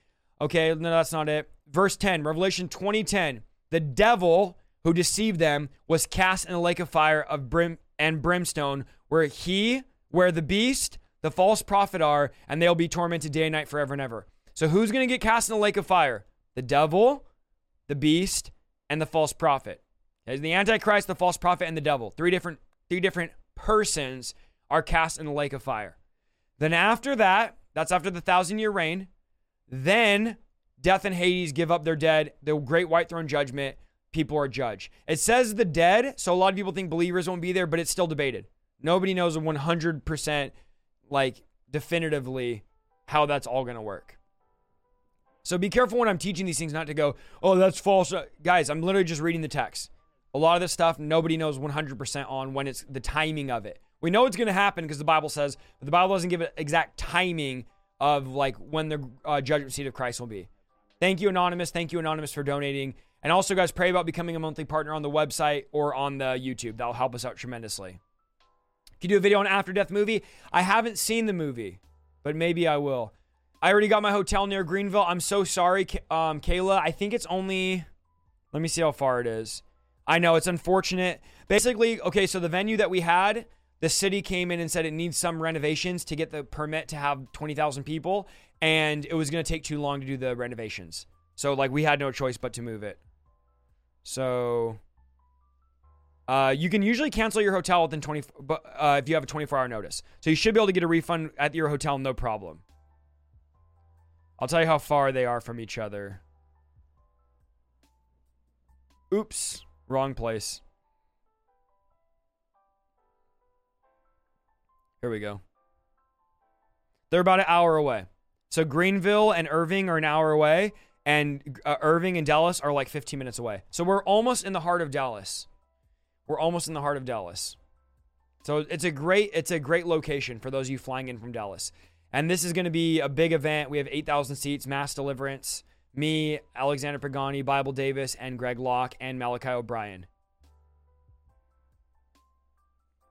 Okay, no, that's not it. Verse ten, Revelation twenty ten. The devil who deceived them was cast in a lake of fire of brim and brimstone, where he, where the beast, the false prophet are, and they'll be tormented day and night forever and ever. So who's going to get cast in the lake of fire? The devil, the beast, and the false prophet. There's the Antichrist, the false prophet, and the devil. Three different, three different persons are cast in the lake of fire. Then after that, that's after the thousand-year reign, then death and Hades give up their dead. The great white throne judgment, people are judged. It says the dead, so a lot of people think believers won't be there, but it's still debated. Nobody knows one hundred percent, like, definitively how that's all going to work. So be careful when I'm teaching these things not to go, oh, that's false. Guys, I'm literally just reading the text. A lot of this stuff, nobody knows one hundred percent on when it's the timing of it. We know it's going to happen because the Bible says, but the Bible doesn't give an exact timing of like when the uh, judgment seat of Christ will be. Thank you, Anonymous. Thank you, Anonymous, for donating. And also, guys, pray about becoming a monthly partner on the website or on the YouTube. That'll help us out tremendously. Can you do a video on After Death movie? I haven't seen the movie, but maybe I will. I already got my hotel near Greenville. I'm so sorry, um, Kayla. I think it's only, let me see how far it is. I know, it's unfortunate. Basically, okay, so the venue that we had, the city came in and said it needs some renovations to get the permit to have twenty thousand people, and it was going to take too long to do the renovations. So, like, we had no choice but to move it. So, uh, you can usually cancel your hotel within twenty, uh, if you have a twenty-four hour notice. So, you should be able to get a refund at your hotel, no problem. I'll tell you how far they are from each other. Oops, wrong place. Here we go. They're about an hour away. So Greenville and Irving are an hour away, and uh, Irving and Dallas are like fifteen minutes away. So we're almost in the heart of Dallas. We're almost in the heart of Dallas. So it's a great it's a great location for those of you flying in from Dallas. And this is going to be a big event. We have eight thousand seats, mass deliverance. Me, Alexander Pagani, Bible Davis, and Greg Locke, and Malachi O'Brien.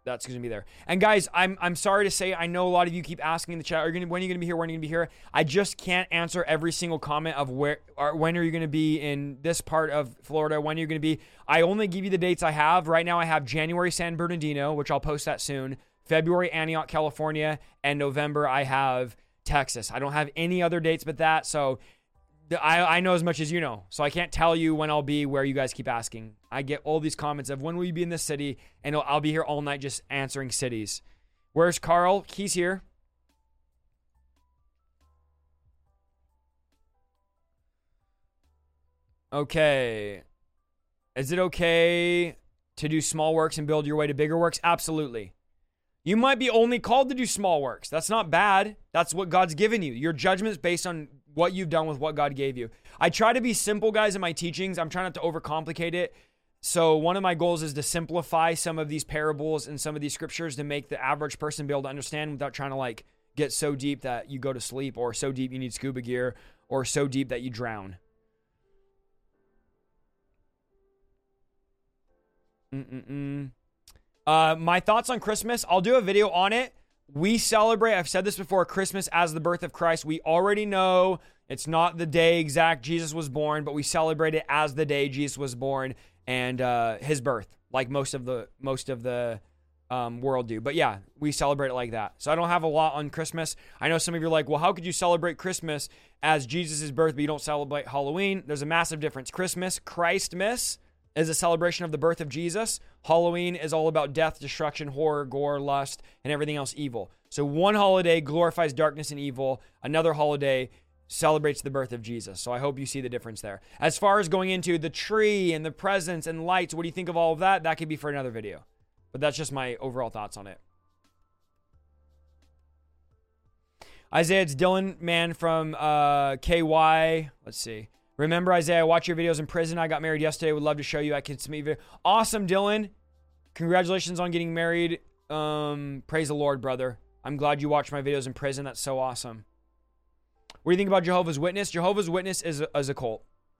That's going to be there. And guys, I'm I'm sorry to say, I know a lot of you keep asking in the chat, are you gonna, when are you going to be here? When are you going to be here? I just can't answer every single comment of where, or when are you going to be in this part of Florida? When are you going to be? I only give you the dates I have. Right now I have January San Bernardino, which I'll post that soon. February, Antioch, California, and November, I have Texas. I don't have any other dates but that, so I, I know as much as you know, so I can't tell you when I'll be where you guys keep asking. I get all these comments of, when will you be in this city? And I'll, I'll be here all night just answering cities. Where's Carl? He's here. Okay. Is it okay to do small works and build your way to bigger works? Absolutely. You might be only called to do small works. That's not bad. That's what God's given you. Your judgment is based on what you've done with what God gave you. I try to be simple, guys, in my teachings. I'm trying not to overcomplicate it. So one of my goals is to simplify some of these parables and some of these scriptures to make the average person be able to understand without trying to like get so deep that you go to sleep, or so deep you need scuba gear, or so deep that you drown. Mm-mm-mm. Uh, my thoughts on Christmas, I'll do a video on it. We celebrate, I've said this before, Christmas as the birth of Christ. We already know it's not the day exact Jesus was born, but we celebrate it as the day Jesus was born and uh, his birth, like most of the most of the um, world do. But yeah, we celebrate it like that. So I don't have a lot on Christmas. I know some of you are like, well, how could you celebrate Christmas as Jesus' birth, but you don't celebrate Halloween? There's a massive difference. Christmas, Christmas, is a celebration of the birth of Jesus. Halloween is all about death, destruction, horror, gore, lust, and everything else evil. So one holiday glorifies darkness and evil. Another holiday celebrates the birth of Jesus. So I hope you see the difference there. As far as going into the tree and the presents and lights, what do you think of all of that? That could be for another video. But that's just my overall thoughts on it. Isaiah, it's Dylan Man from uh, K Y. Let's see. Remember, Isaiah, watch your videos in prison. I got married yesterday. Would love to show you. I can submit video. Awesome, Dylan. Congratulations on getting married. Um, praise the Lord, brother. I'm glad you watched my videos in prison. That's so awesome. What do you think about Jehovah's Witness? Jehovah's Witness is a, is a cult.